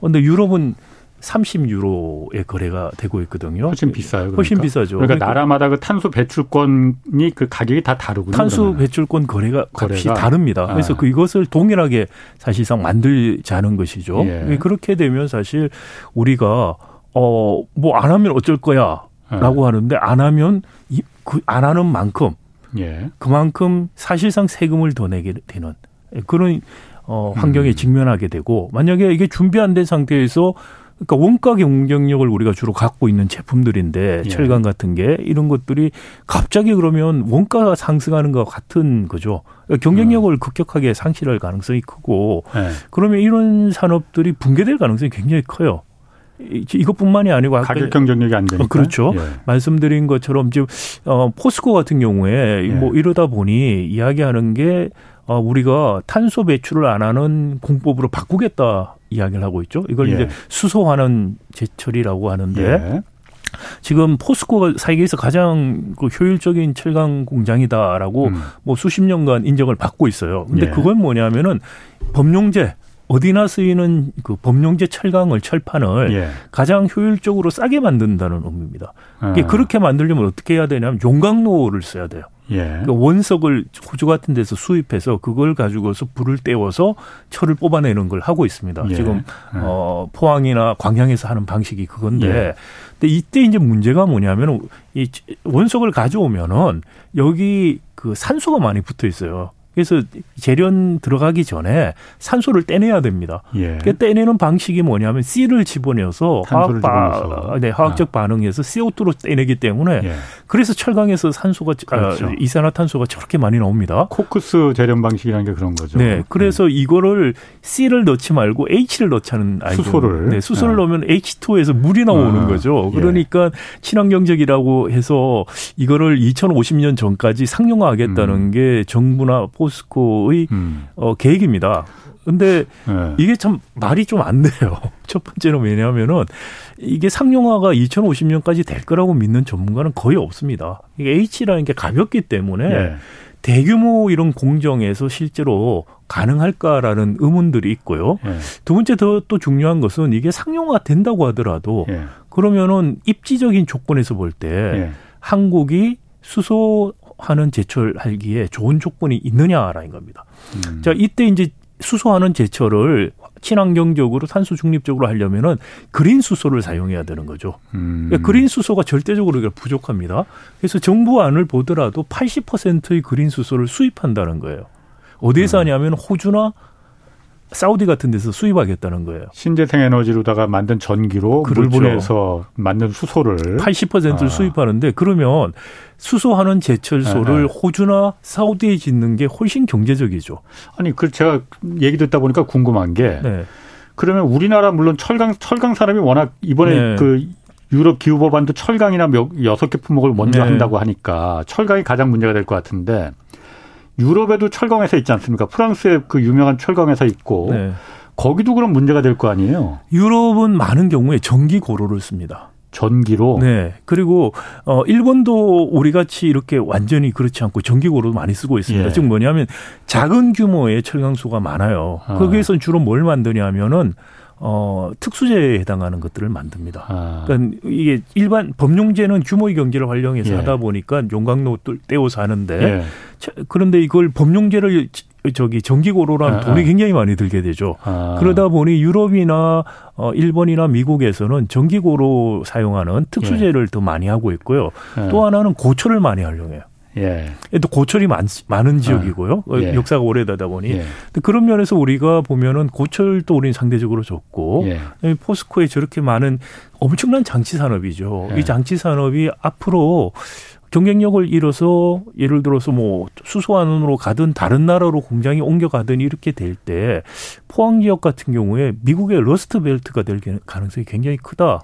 근데 유럽은 삼십 유로의 거래가 되고 있거든요. 훨씬 비싸요. 그러니까. 훨씬 비싸죠. 그러니까, 그러니까 나라마다 그 탄소 배출권이 그 가격이 다 다르군요. 탄소 그러면. 배출권 거래가 값이 거래가? 다릅니다. 그래서 아. 그 이것을 동일하게 사실상 만들자는 것이죠. 예. 그렇게 되면 사실 우리가 어, 뭐 안 하면 어쩔 거야라고 예. 하는데 안 하면 이, 그 안 하는 만큼 예. 그만큼 사실상 세금을 더 내게 되는 그런. 어, 환경에 음. 직면하게 되고 만약에 이게 준비 안 된 상태에서 그러니까 원가 경쟁력을 우리가 주로 갖고 있는 제품들인데 예. 철강 같은 게 이런 것들이 갑자기 그러면 원가가 상승하는 것 같은 거죠. 그러니까 경쟁력을 음. 급격하게 상실할 가능성이 크고 예. 그러면 이런 산업들이 붕괴될 가능성이 굉장히 커요. 이것뿐만이 아니고 가격 경쟁력이 안 되니까. 그렇죠. 예. 말씀드린 것처럼 지금 어, 포스코 같은 경우에 예. 뭐 이러다 보니 이야기하는 게 아, 우리가 탄소 배출을 안 하는 공법으로 바꾸겠다 이야기를 하고 있죠. 이걸 예. 이제 수소환원 제철이라고 하는데 예. 지금 포스코가 세계에서 가장 그 효율적인 철강 공장이다라고 음. 뭐 수십 년간 인정을 받고 있어요. 근데 예. 그건 뭐냐면은 범용제 어디나 쓰이는 그 범용제 철강을 철판을 예. 가장 효율적으로 싸게 만든다는 의미입니다. 아. 그렇게 만들려면 어떻게 해야 되냐면 용광로를 써야 돼요. 예. 그러니까 원석을 호주 같은 데서 수입해서 그걸 가지고서 불을 때워서 철을 뽑아내는 걸 하고 있습니다. 예. 지금 예. 어, 포항이나 광양에서 하는 방식이 그건데, 예. 근데 이때 이제 문제가 뭐냐면 이 원석을 가져오면은 여기 그 산소가 많이 붙어 있어요. 그래서 재련 들어가기 전에 산소를 떼내야 됩니다. 예. 그러니까 떼내는 방식이 뭐냐면 씨를 집어넣어서 화학 바, 네, 화학적 아. 반응에서 씨오투로 떼내기 때문에 예. 그래서 철강에서 산소가 그렇죠. 아, 이산화탄소가 저렇게 많이 나옵니다. 코크스 재련 방식이라는 게 그런 거죠. 네, 그래서 음. 이거를 씨를 넣지 말고 H를 넣자는 아이디어. 수소를. 네, 수소를 아. 넣으면 에이치 투에서 물이 나오는 아. 거죠. 그러니까 예. 친환경적이라고 해서 이거를 이천오십 년 전까지 상용화하겠다는 음. 게 정부나 포스코의 음. 어, 계획입니다. 근데 네. 이게 참 말이 좀 안 돼요. 첫 번째는 왜냐하면은 이게 상용화가 이천오십 년까지 될 거라고 믿는 전문가는 거의 없습니다. 이게 H라는 게 가볍기 때문에 네. 대규모 이런 공정에서 실제로 가능할까라는 의문들이 있고요. 네. 두 번째 더 또 중요한 것은 이게 상용화 된다고 하더라도 네. 그러면은 입지적인 조건에서 볼 때 네. 한국이 수소 하는 제철하기에 좋은 조건이 있느냐라는 겁니다. 음. 자, 이때 이제 수소하는 제철을 친환경적으로 탄소 중립적으로 하려면은 그린 수소를 사용해야 되는 거죠. 음. 그러니까 그린 수소가 절대적으로 부족합니다. 그래서 정부안을 보더라도 팔십 퍼센트의 그린 수소를 수입한다는 거예요. 어디에서 하냐면 호주나 사우디 같은 데서 수입하겠다는 거예요. 신재생 에너지로다가 만든 전기로 그렇죠. 물분해서 만든 수소를. 팔십 퍼센트를 아. 수입하는데 그러면 수소하는 제철소를 네. 호주나 사우디에 짓는 게 훨씬 경제적이죠. 아니, 그 제가 얘기 듣다 보니까 궁금한 게 네. 그러면 우리나라 물론 철강, 철강 산업이 워낙 이번에 네. 그 유럽 기후법안도 철강이나 여섯 개 품목을 먼저 네. 한다고 하니까 철강이 가장 문제가 될 것 같은데 유럽에도 철강회사 있지 않습니까? 프랑스에 그 유명한 철강회사 있고 네. 거기도 그런 문제가 될 거 아니에요? 유럽은 많은 경우에 전기 고로를 씁니다. 전기로? 네. 그리고 어, 일본도 우리같이 이렇게 완전히 그렇지 않고 전기 고로도 많이 쓰고 있습니다. 예. 즉 뭐냐면 작은 규모의 철강수가 많아요. 아. 거기에서는 주로 뭘 만드냐 하면은 어, 특수제에 해당하는 것들을 만듭니다. 아. 그러니까 이게 일반 법용제는 규모의 경제를 활용해서 예. 하다 보니까 용광로 떼어서 하는데 예. 그런데 이걸 법용제를 저기 전기고로라면 아. 돈이 굉장히 많이 들게 되죠. 아. 그러다 보니 유럽이나 일본이나 미국에서는 전기고로 사용하는 특수제를 예. 더 많이 하고 있고요. 예. 또 하나는 고철을 많이 활용해요. 예. 또 고철이 많, 많은 지역이고요. 아, 예. 역사가 오래되다 보니. 예. 그런 면에서 우리가 보면은 고철도 우리는 상대적으로 적고, 예. 포스코에 저렇게 많은 엄청난 장치 산업이죠. 예. 이 장치 산업이 앞으로 경쟁력을 잃어서 예를 들어서 뭐 수소안으로 가든 다른 나라로 공장이 옮겨가든 이렇게 될 때 포항 지역 같은 경우에 미국의 러스트벨트가 될 가능성이 굉장히 크다.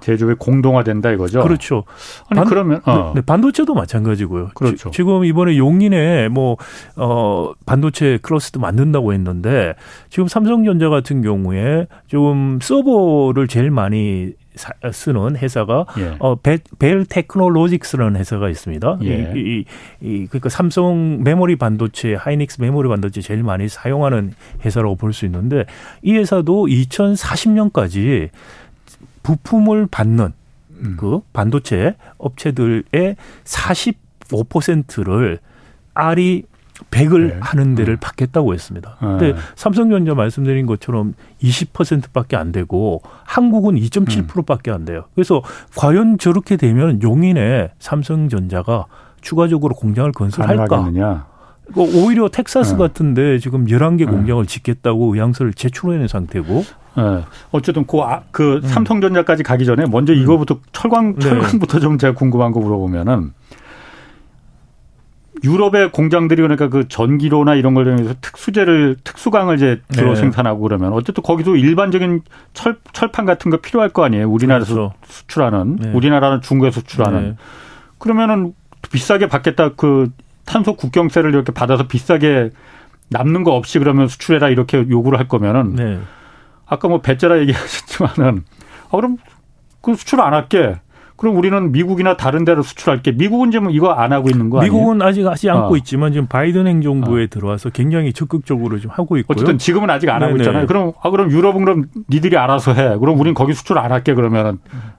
제조에 공동화된다 이거죠. 그렇죠. 아니 반, 그러면 어. 네, 반도체도 마찬가지고요. 그렇죠. 지, 지금 이번에 용인에 뭐 어, 반도체 클러스터 만든다고 했는데 지금 삼성전자 같은 경우에 지금 서버를 제일 많이 사, 쓰는 회사가 예. 어, 벨, 벨 테크놀로직스라는 회사가 있습니다. 예. 이, 이, 이, 그러니까 삼성 메모리 반도체, 하이닉스 메모리 반도체 제일 많이 사용하는 회사라고 볼 수 있는데 이 회사도 이천사십 년까지 부품을 받는 그 반도체 업체들의 사십오 퍼센트를 알이 백을 네. 하는 데를 받겠다고 했습니다. 그런데 네. 삼성전자 말씀드린 것처럼 이십 퍼센트밖에 안 되고 한국은 이 점 칠 퍼센트밖에 안 돼요. 그래서 과연 저렇게 되면 용인에 삼성전자가 추가적으로 공장을 건설할까? 가능하겠느냐? 오히려 텍사스 네. 같은데 지금 열한 개 네. 공장을 짓겠다고 의향서를 제출해낸 상태고. 네. 어쨌든 그, 아, 그 음. 삼성전자까지 가기 전에 먼저 이거부터 음. 철강, 철강부터 네. 좀 제가 궁금한 거 물어보면은 유럽의 공장들이 그러니까 그 전기로나 이런 걸 통해서 특수재를, 특수강을 이제 주로 네. 생산하고 그러면 어쨌든 거기도 일반적인 철, 철판 같은 거 필요할 거 아니에요. 우리나라에서 그렇죠. 수출하는, 네. 우리나라는 중국에서 수출하는. 네. 그러면은 비싸게 받겠다 그 탄소 국경세를 이렇게 받아서 비싸게 남는 거 없이 그러면 수출해라 이렇게 요구를 할 거면은 네. 아까 뭐 배째라 얘기하셨지만은 아 그럼 그 수출 안 할게. 그럼 우리는 미국이나 다른 데로 수출할게. 미국은 지금 이거 안 하고 있는 거 아니에요? 미국은 아직 하지 않고 어. 있지만 지금 바이든 행정부에 어. 들어와서 굉장히 적극적으로 지금 하고 있고요. 어쨌든 지금은 아직 안 네네. 하고 있잖아요. 그럼 아 그럼 유럽은 그럼 니들이 알아서 해. 그럼 우린 거기 수출 안 할게 그러면은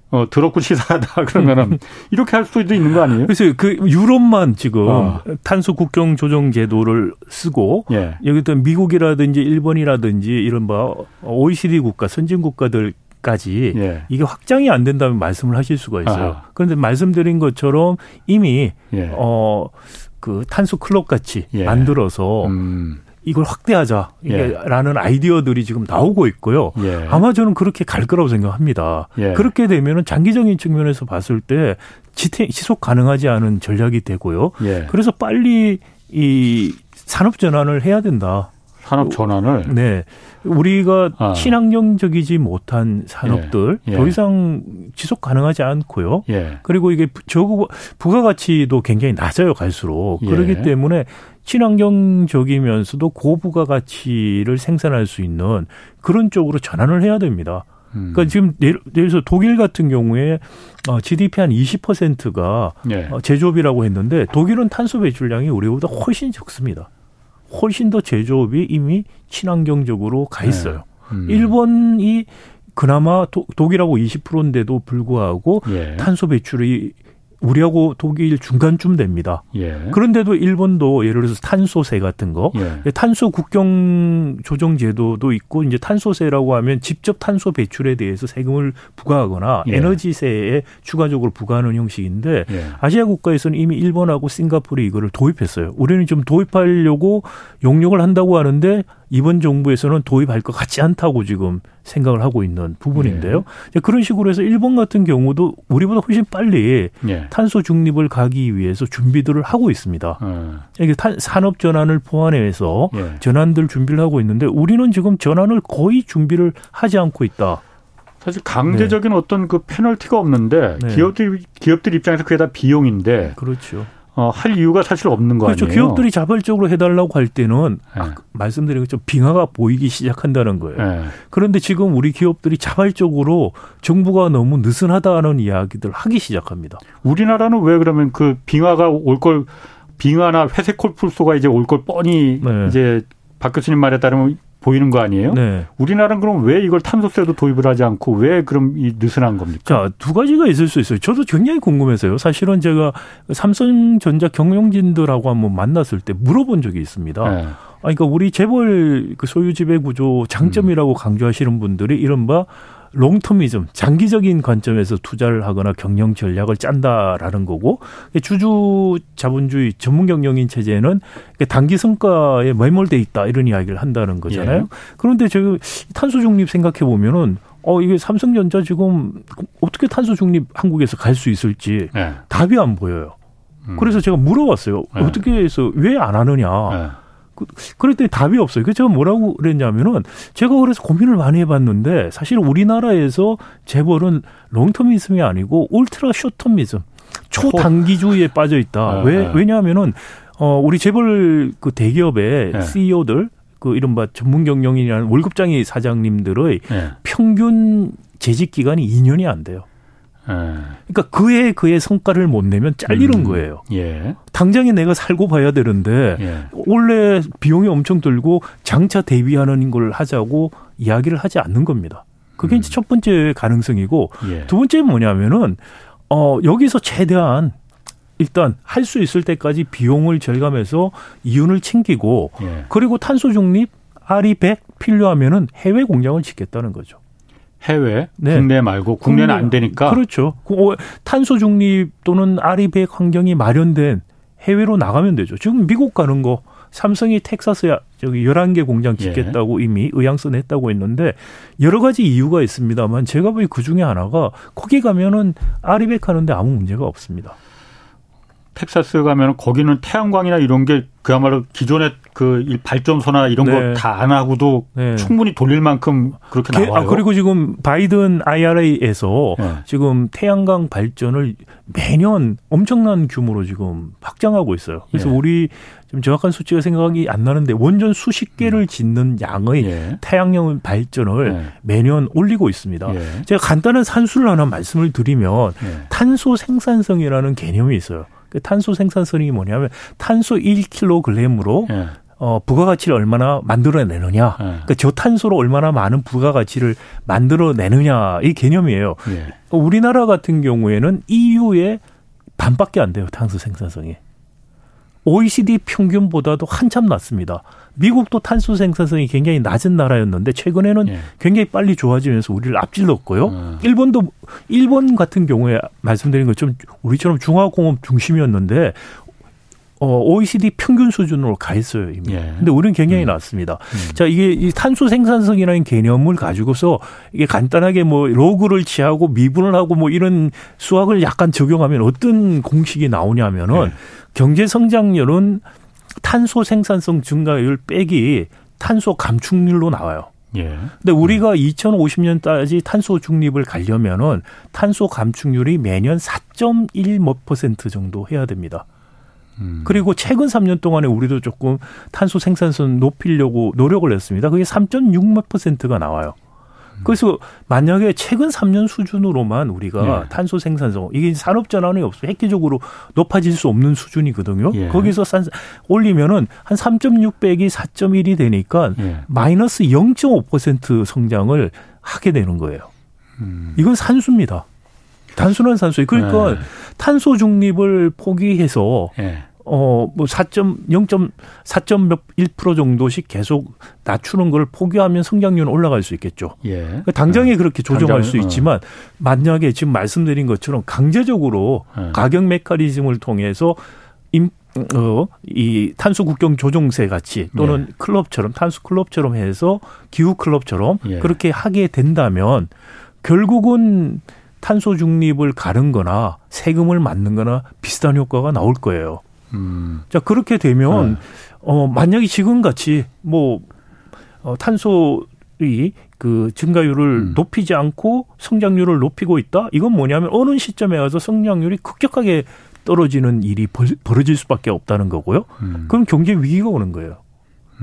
어 더럽고 치사하다 그러면은 이렇게 할 수도 있는 거 아니에요? 그래서 그 유럽만 지금 어. 탄소 국경 조정 제도를 쓰고 예. 여기도 미국이라든지 일본이라든지 이런 뭐 오이시디 국가 선진 국가들 까지 예. 이게 확장이 안 된다면 말씀을 하실 수가 있어요. 아하. 그런데 말씀드린 것처럼 이미 예. 어, 그 탄소 클럽 같이 예. 만들어서 음. 이걸 확대하자라는 예. 아이디어들이 지금 나오고 있고요. 예. 아마 저는 그렇게 갈 거라고 생각합니다. 예. 그렇게 되면은 장기적인 측면에서 봤을 때 지속 가능하지 않은 전략이 되고요. 예. 그래서 빨리 이 산업 전환을 해야 된다. 산업 전환을. 네. 우리가 아. 친환경적이지 못한 산업들 예. 예. 더 이상 지속 가능하지 않고요. 예. 그리고 이게 저거 부가가치도 굉장히 낮아요. 갈수록. 예. 그렇기 때문에 친환경적이면서도 고부가가치를 생산할 수 있는 그런 쪽으로 전환을 해야 됩니다. 음. 그러니까 지금 예를 들어서 독일 같은 경우에 지디피 한 이십 퍼센트가 예. 제조업이라고 했는데 독일은 탄소 배출량이 우리보다 훨씬 적습니다. 훨씬 더 제조업이 이미 친환경적으로 가 있어요. 네. 음. 일본이 그나마 독일하고 이십 퍼센트인데도 불구하고 예. 탄소 배출이 우리하고 독일 중간쯤 됩니다. 예. 그런데도 일본도 예를 들어서 탄소세 같은 거, 예. 탄소 국경 조정 제도도 있고 이제 탄소세라고 하면 직접 탄소 배출에 대해서 세금을 부과하거나 예. 에너지세에 추가적으로 부과하는 형식인데 예. 아시아 국가에서는 이미 일본하고 싱가포르이 이거를 도입했어요. 우리는 좀 도입하려고 용역을 한다고 하는데 이번 정부에서는 도입할 것 같지 않다고 지금 생각을 하고 있는 부분인데요. 예. 그런 식으로 해서 일본 같은 경우도 우리보다 훨씬 빨리 예. 탄소 중립을 가기 위해서 준비들을 하고 있습니다. 예. 산업 전환을 포함해서 예. 전환들 준비를 하고 있는데 우리는 지금 전환을 거의 준비를 하지 않고 있다. 사실 강제적인 네. 어떤 그 페널티가 없는데 네. 기업들, 기업들 입장에서 그게 다 비용인데. 그렇죠. 어, 할 이유가 사실 없는 거 그렇죠. 아니에요? 그렇죠. 기업들이 자발적으로 해달라고 할 때는 네. 아, 말씀드린 것처럼 빙하가 보이기 시작한다는 거예요. 네. 그런데 지금 우리 기업들이 자발적으로 정부가 너무 느슨하다는 이야기들 하기 시작합니다. 우리나라는 왜 그러면 그 빙하가 올 걸, 빙하나 회색 콜풀소가 이제 올 걸 뻔히 네. 이제 박 교수님 말에 따르면 보이는 거 아니에요? 네. 우리나라는 그럼 왜 이걸 탄소세도 도입을 하지 않고 왜 그럼 이 느슨한 겁니까? 자, 두 가지가 있을 수 있어요. 저도 굉장히 궁금해서요. 사실은 제가 삼성전자 경영진들하고 한번 만났을 때 물어본 적이 있습니다. 네. 아, 그러니까 우리 재벌 그 소유 지배 구조 장점이라고 음. 강조하시는 분들이 이른바 롱텀이즘, 장기적인 관점에서 투자를 하거나 경영 전략을 짠다라는 거고 주주 자본주의 전문 경영인 체제는 단기 성과에 매몰돼 있다 이런 이야기를 한다는 거잖아요. 예. 그런데 저희 탄소 중립 생각해 보면은 어 이게 삼성전자 지금 어떻게 탄소 중립 한국에서 갈 수 있을지 예. 답이 안 보여요. 음. 그래서 제가 물어봤어요. 예. 어떻게 해서 왜 안 하느냐. 예. 그랬더니 답이 없어요. 그래서 제가 뭐라고 그랬냐면은 제가 그래서 고민을 많이 해봤는데 사실 우리나라에서 재벌은 롱텀이즘이 아니고 울트라 쇼텀이즘, 초단기주의에 빠져 있다. 네, 왜, 네. 왜냐하면은 어, 우리 재벌 그 대기업의 네. 씨이오들, 그 이른바 전문 경영인이라는 월급장이 사장님들의 네. 평균 재직 기간이 이 년이 안 돼요. 그러니까 그해 그해 성과를 못 내면 잘리는 음, 거예요. 예. 당장에 내가 살고 봐야 되는데 예. 원래 비용이 엄청 들고 장차 대비하는 걸 하자고 이야기를 하지 않는 겁니다. 그게 음. 이제 첫 번째 가능성이고 예. 두 번째는 뭐냐면은 어, 여기서 최대한 일단 할 수 있을 때까지 비용을 절감해서 이윤을 챙기고 예. 그리고 탄소 중립 알이 백 필요하면은 해외 공장을 짓겠다는 거죠. 해외, 네. 국내 말고 국내는 국내, 안 되니까. 그렇죠. 탄소 중립 또는 알이 백 환경이 마련된 해외로 나가면 되죠. 지금 미국 가는 거 삼성이 텍사스 저기 열한 개 공장 짓겠다고 예. 이미 의향서 냈다고 했는데 여러 가지 이유가 있습니다만 제가 보기 그중에 하나가 거기 가면은 알이 백 하는데 아무 문제가 없습니다. 텍사스 가면 거기는 태양광이나 이런 게 그야말로 기존의 그 발전소나 이런 네. 거 다 안 하고도 네. 충분히 돌릴 만큼 그렇게 게, 나와요. 아, 그리고 지금 바이든 아이알에이에서 네. 지금 태양광 발전을 매년 엄청난 규모로 지금 확장하고 있어요. 그래서 네. 우리 좀 정확한 수치가 생각이 안 나는데 원전 수십 개를 네. 짓는 양의 네. 태양열 발전을 네. 매년 올리고 있습니다. 네. 제가 간단한 산수를 하나 말씀을 드리면 네. 탄소 생산성이라는 개념이 있어요. 탄소 생산성이 뭐냐면 탄소 일 킬로그램으로 예. 어, 부가가치를 얼마나 만들어내느냐. 예. 그러니까 저탄소로 얼마나 많은 부가가치를 만들어내느냐 이 개념이에요. 예. 우리나라 같은 경우에는 이유의 반밖에 안 돼요. 탄소 생산성이. 오이시디 평균보다도 한참 낮습니다. 미국도 탄소 생산성이 굉장히 낮은 나라였는데 최근에는 예. 굉장히 빨리 좋아지면서 우리를 앞질렀고요. 음. 일본도 일본 같은 경우에 말씀드린 것처럼 우리처럼 중화공업 중심이었는데 오이시디 평균 수준으로 가 있어요 이미. 그런데 예. 우리는 굉장히 음. 낮습니다. 음. 자 이게 이 탄소 생산성이라는 개념을 가지고서 이게 간단하게 뭐 로그를 취하고 미분을 하고 뭐 이런 수학을 약간 적용하면 어떤 공식이 나오냐면은. 예. 경제 성장률은 탄소 생산성 증가율 빼기 탄소 감축률로 나와요. 예. 근데 우리가 음. 이천오십 년까지 탄소 중립을 가려면은 탄소 감축률이 매년 사 점 일 퍼센트 정도 해야 됩니다. 음. 그리고 최근 삼 년 동안에 우리도 조금 탄소 생산성 높이려고 노력을 했습니다. 그게 삼 점 육 퍼센트가 나와요. 그래서 만약에 최근 삼 년 수준으로만 우리가 예. 탄소 생산성, 이게 산업 전환이 없어 획기적으로 높아질 수 없는 수준이거든요. 예. 거기서 올리면은 한 삼 점 육 빼기 사 점 일이 되니까 예. 마이너스 영 점 오 퍼센트 성장을 하게 되는 거예요. 음. 이건 산수입니다. 단순한 산소에. 그러니까 네. 탄소 중립을 포기해서 네. 어, 뭐 사 점 영 점 사 점 일 퍼센트 정도씩 계속 낮추는 걸 포기하면 성장률은 올라갈 수 있겠죠. 예. 그러니까 당장에 네. 그렇게 조정할 당장, 수 있지만 어. 만약에 지금 말씀드린 것처럼 강제적으로 네. 가격 메커니즘을 통해서 임, 어, 이 탄소 국경 조정세 같이 또는 예. 클럽처럼 탄소 클럽처럼 해서 기후 클럽처럼 예. 그렇게 하게 된다면 결국은 탄소 중립을 가른 거나 세금을 맞는 거나 비슷한 효과가 나올 거예요. 음. 자, 그렇게 되면, 네. 어, 만약에 지금같이, 뭐, 어, 탄소의 그 증가율을 음. 높이지 않고 성장률을 높이고 있다? 이건 뭐냐면 어느 시점에 와서 성장률이 급격하게 떨어지는 일이 벌, 벌어질 수밖에 없다는 거고요. 음. 그럼 경제 위기가 오는 거예요.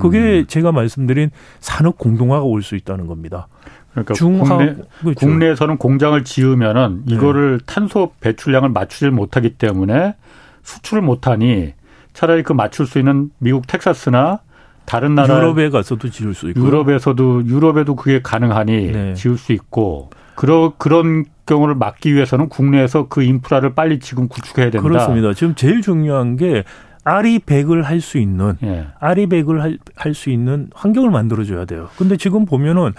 그게 음. 제가 말씀드린 산업 공동화가 올 수 있다는 겁니다. 그러니까 중하, 국내, 그렇죠. 국내에서는 공장을 지으면은 이거를 네. 탄소 배출량을 맞추질 못하기 때문에 수출을 못하니 차라리 그 맞출 수 있는 미국 텍사스나 다른 나라 유럽에 가서도 지을 수 있고 유럽에서도 유럽에도 그게 가능하니 네. 지을 수 있고 그러, 그런 경우를 막기 위해서는 국내에서 그 인프라를 빨리 지금 구축해야 된다. 그렇습니다. 지금 제일 중요한 게 알이백을 할 수 있는 예. 알이백을 할 수 있는 환경을 만들어줘야 돼요. 근데 지금 보면은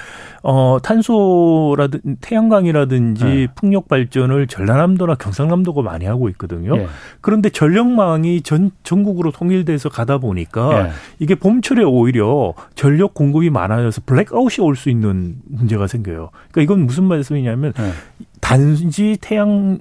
어, 탄소라든지 태양광이라든지 예. 풍력 발전을 전라남도나 경상남도가 많이 하고 있거든요. 예. 그런데 전력망이 전 전국으로 통일돼서 가다 보니까 예. 이게 봄철에 오히려 전력 공급이 많아져서 블랙아웃이 올 수 있는 문제가 생겨요. 그러니까 이건 무슨 말씀이냐면 예. 단지 태양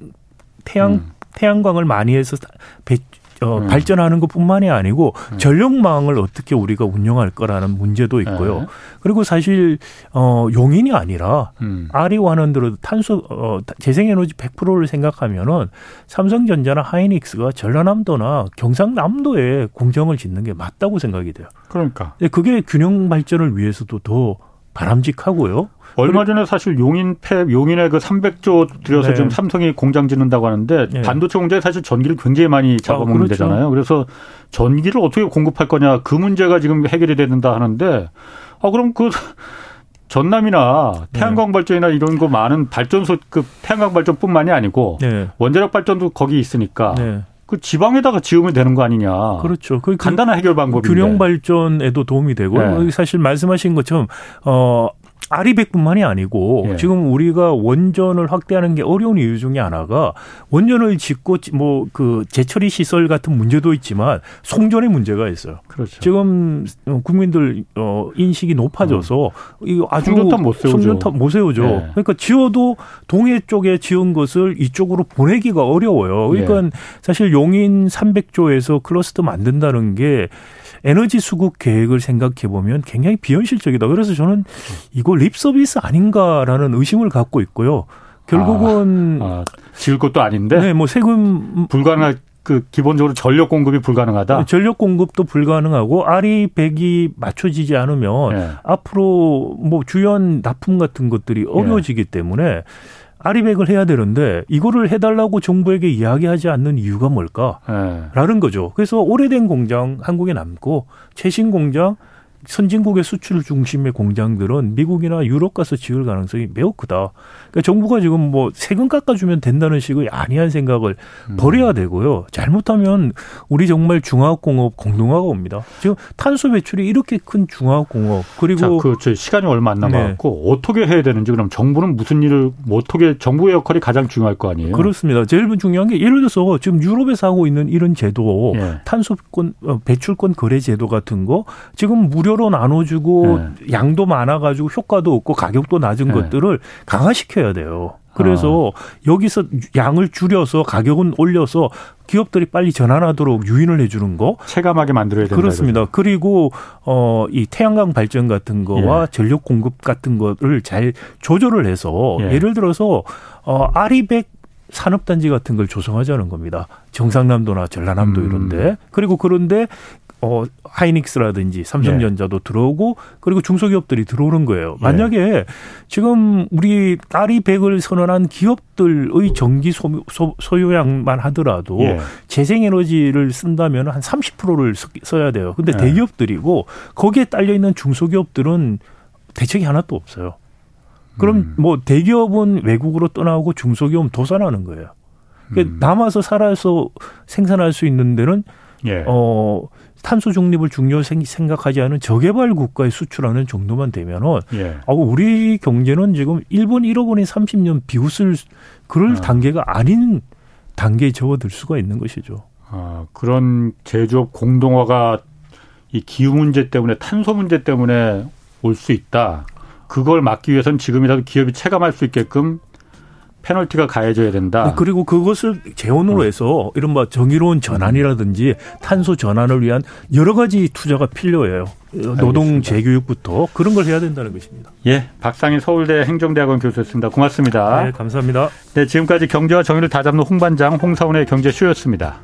태양 음. 태양광을 많이 해서 배 어, 음. 발전하는 것뿐만이 아니고 음. 전력망을 어떻게 우리가 운영할 거라는 문제도 있고요. 네. 그리고 사실 어, 용인이 아니라 음. 알이백으로 탄소 어, 재생에너지 백 퍼센트를 생각하면은 삼성전자나 하이닉스가 전라남도나 경상남도에 공장을 짓는 게 맞다고 생각이 돼요. 그러니까 그게 균형 발전을 위해서도 더 바람직하고요. 얼마 전에 사실 용인 폐 용인에 그 삼백조 들여서 네. 지금 삼성이 공장 짓는다고 하는데 네. 반도체 공장이 사실 전기를 굉장히 많이 잡아먹는 아, 그렇죠. 데잖아요. 그래서 전기를 어떻게 공급할 거냐 그 문제가 지금 해결이 된다 하는데 아 그럼 그 전남이나 태양광 발전이나 이런 거 많은 발전소 그 태양광 발전뿐만이 아니고 네. 원자력 발전도 거기 있으니까. 네. 그 지방에다가 지으면 되는 거 아니냐. 그렇죠. 그 간단한 해결 방법인데. 균형 발전에도 도움이 되고 네. 사실 말씀하신 것처럼 어, 알이백뿐만이 아니고 네. 지금 우리가 원전을 확대하는 게 어려운 이유 중에 하나가 원전을 짓고 뭐 그 재처리 시설 같은 문제도 있지만 송전의 문제가 있어요. 그렇죠. 지금 국민들 어, 인식이 높아져서 음. 이거 아주 송전탑 못 세우죠. 송전탑 못 세우죠. 네. 그러니까 지어도 동해 쪽에 지은 것을 이쪽으로 보내기가 어려워요. 그러니까 네. 사실 용인 삼백조에서 클러스터 만든다는 게 에너지 수급 계획을 생각해 보면 굉장히 비현실적이다. 그래서 저는 이거 립 서비스 아닌가라는 의심을 갖고 있고요. 결국은 아, 아, 지을 것도 아닌데. 네, 뭐 세금 불가능할 그 기본적으로 전력 공급이 불가능하다. 전력 공급도 불가능하고 알이백이 맞춰지지 않으면 예. 앞으로 뭐 주연 납품 같은 것들이 어려워지기 예. 때문에 알이백을 해야 되는데 이거를 해달라고 정부에게 이야기하지 않는 이유가 뭘까라는 네. 거죠. 그래서 오래된 공장 한국에 남고 최신 공장 선진국의 수출 중심의 공장들은 미국이나 유럽 가서 지을 가능성이 매우 크다. 그러니까 정부가 지금 뭐 세금 깎아주면 된다는 식의 아니한 생각을 음. 버려야 되고요. 잘못하면 우리 정말 중화공업 공동화가 옵니다. 지금 탄소 배출이 이렇게 큰 중화공업 그리고 자, 그 시간이 얼마 안 남았고 네. 어떻게 해야 되는지 그럼 정부는 무슨 일을 어떻게 정부의 역할이 가장 중요할 거 아니에요? 그렇습니다. 제일 중요한 게 예를 들어서 지금 유럽에서 하고 있는 이런 제도 네. 탄소권 배출권 거래 제도 같은 거 지금 무료 로 나눠주고 네. 양도 많아가지고 효과도 없고 가격도 낮은 네. 것들을 강화시켜야 돼요. 그래서 아. 여기서 양을 줄여서 가격은 올려서 기업들이 빨리 전환하도록 유인을 해주는 거. 체감하게 만들어야 된다. 그렇습니다. 그래서. 그리고 어, 이 태양광 발전 같은 거와 예. 전력 공급 같은 거를 잘 조절을 해서 예. 예를 들어서 어, 알이백 산업단지 같은 걸 조성하자는 겁니다. 경상남도나 전라남도 음. 이런데. 그리고 그런데 어, 하이닉스라든지 삼성전자도 예. 들어오고 그리고 중소기업들이 들어오는 거예요. 만약에 예. 지금 우리 알이백을 선언한 기업들의 전기 소, 소, 소요량만 하더라도 예. 재생에너지를 쓴다면 한 삼십 퍼센트를 써야 돼요. 근데 예. 대기업들이고 거기에 딸려있는 중소기업들은 대책이 하나도 없어요. 그럼 음. 뭐 대기업은 외국으로 떠나오고 중소기업은 도산하는 거예요. 그러니까 음. 남아서 살아서 생산할 수 있는 데는 예. 어, 탄소 중립을 중요히 생각하지 않은 저개발 국가에 수출하는 정도만 되면은 예. 아, 우리 경제는 지금 일본 일억 원이 삼십 년 비웃을 그럴 아. 단계가 아닌 단계에 접어들 수가 있는 것이죠. 아, 그런 제조업 공동화가 이 기후 문제 때문에 탄소 문제 때문에 올 수 있다. 그걸 막기 위해서는 지금이라도 기업이 체감할 수 있게끔 페널티가 가해져야 된다. 그리고 그것을 재원으로 해서 이른바 정의로운 전환이라든지 탄소 전환을 위한 여러 가지 투자가 필요해요. 노동 알겠습니다. 재교육부터 그런 걸 해야 된다는 것입니다. 예, 박상희 서울대 행정대학원 교수였습니다. 고맙습니다. 네, 감사합니다. 네, 지금까지 경제와 정의를 다잡는 홍반장 홍사훈의 경제쇼였습니다.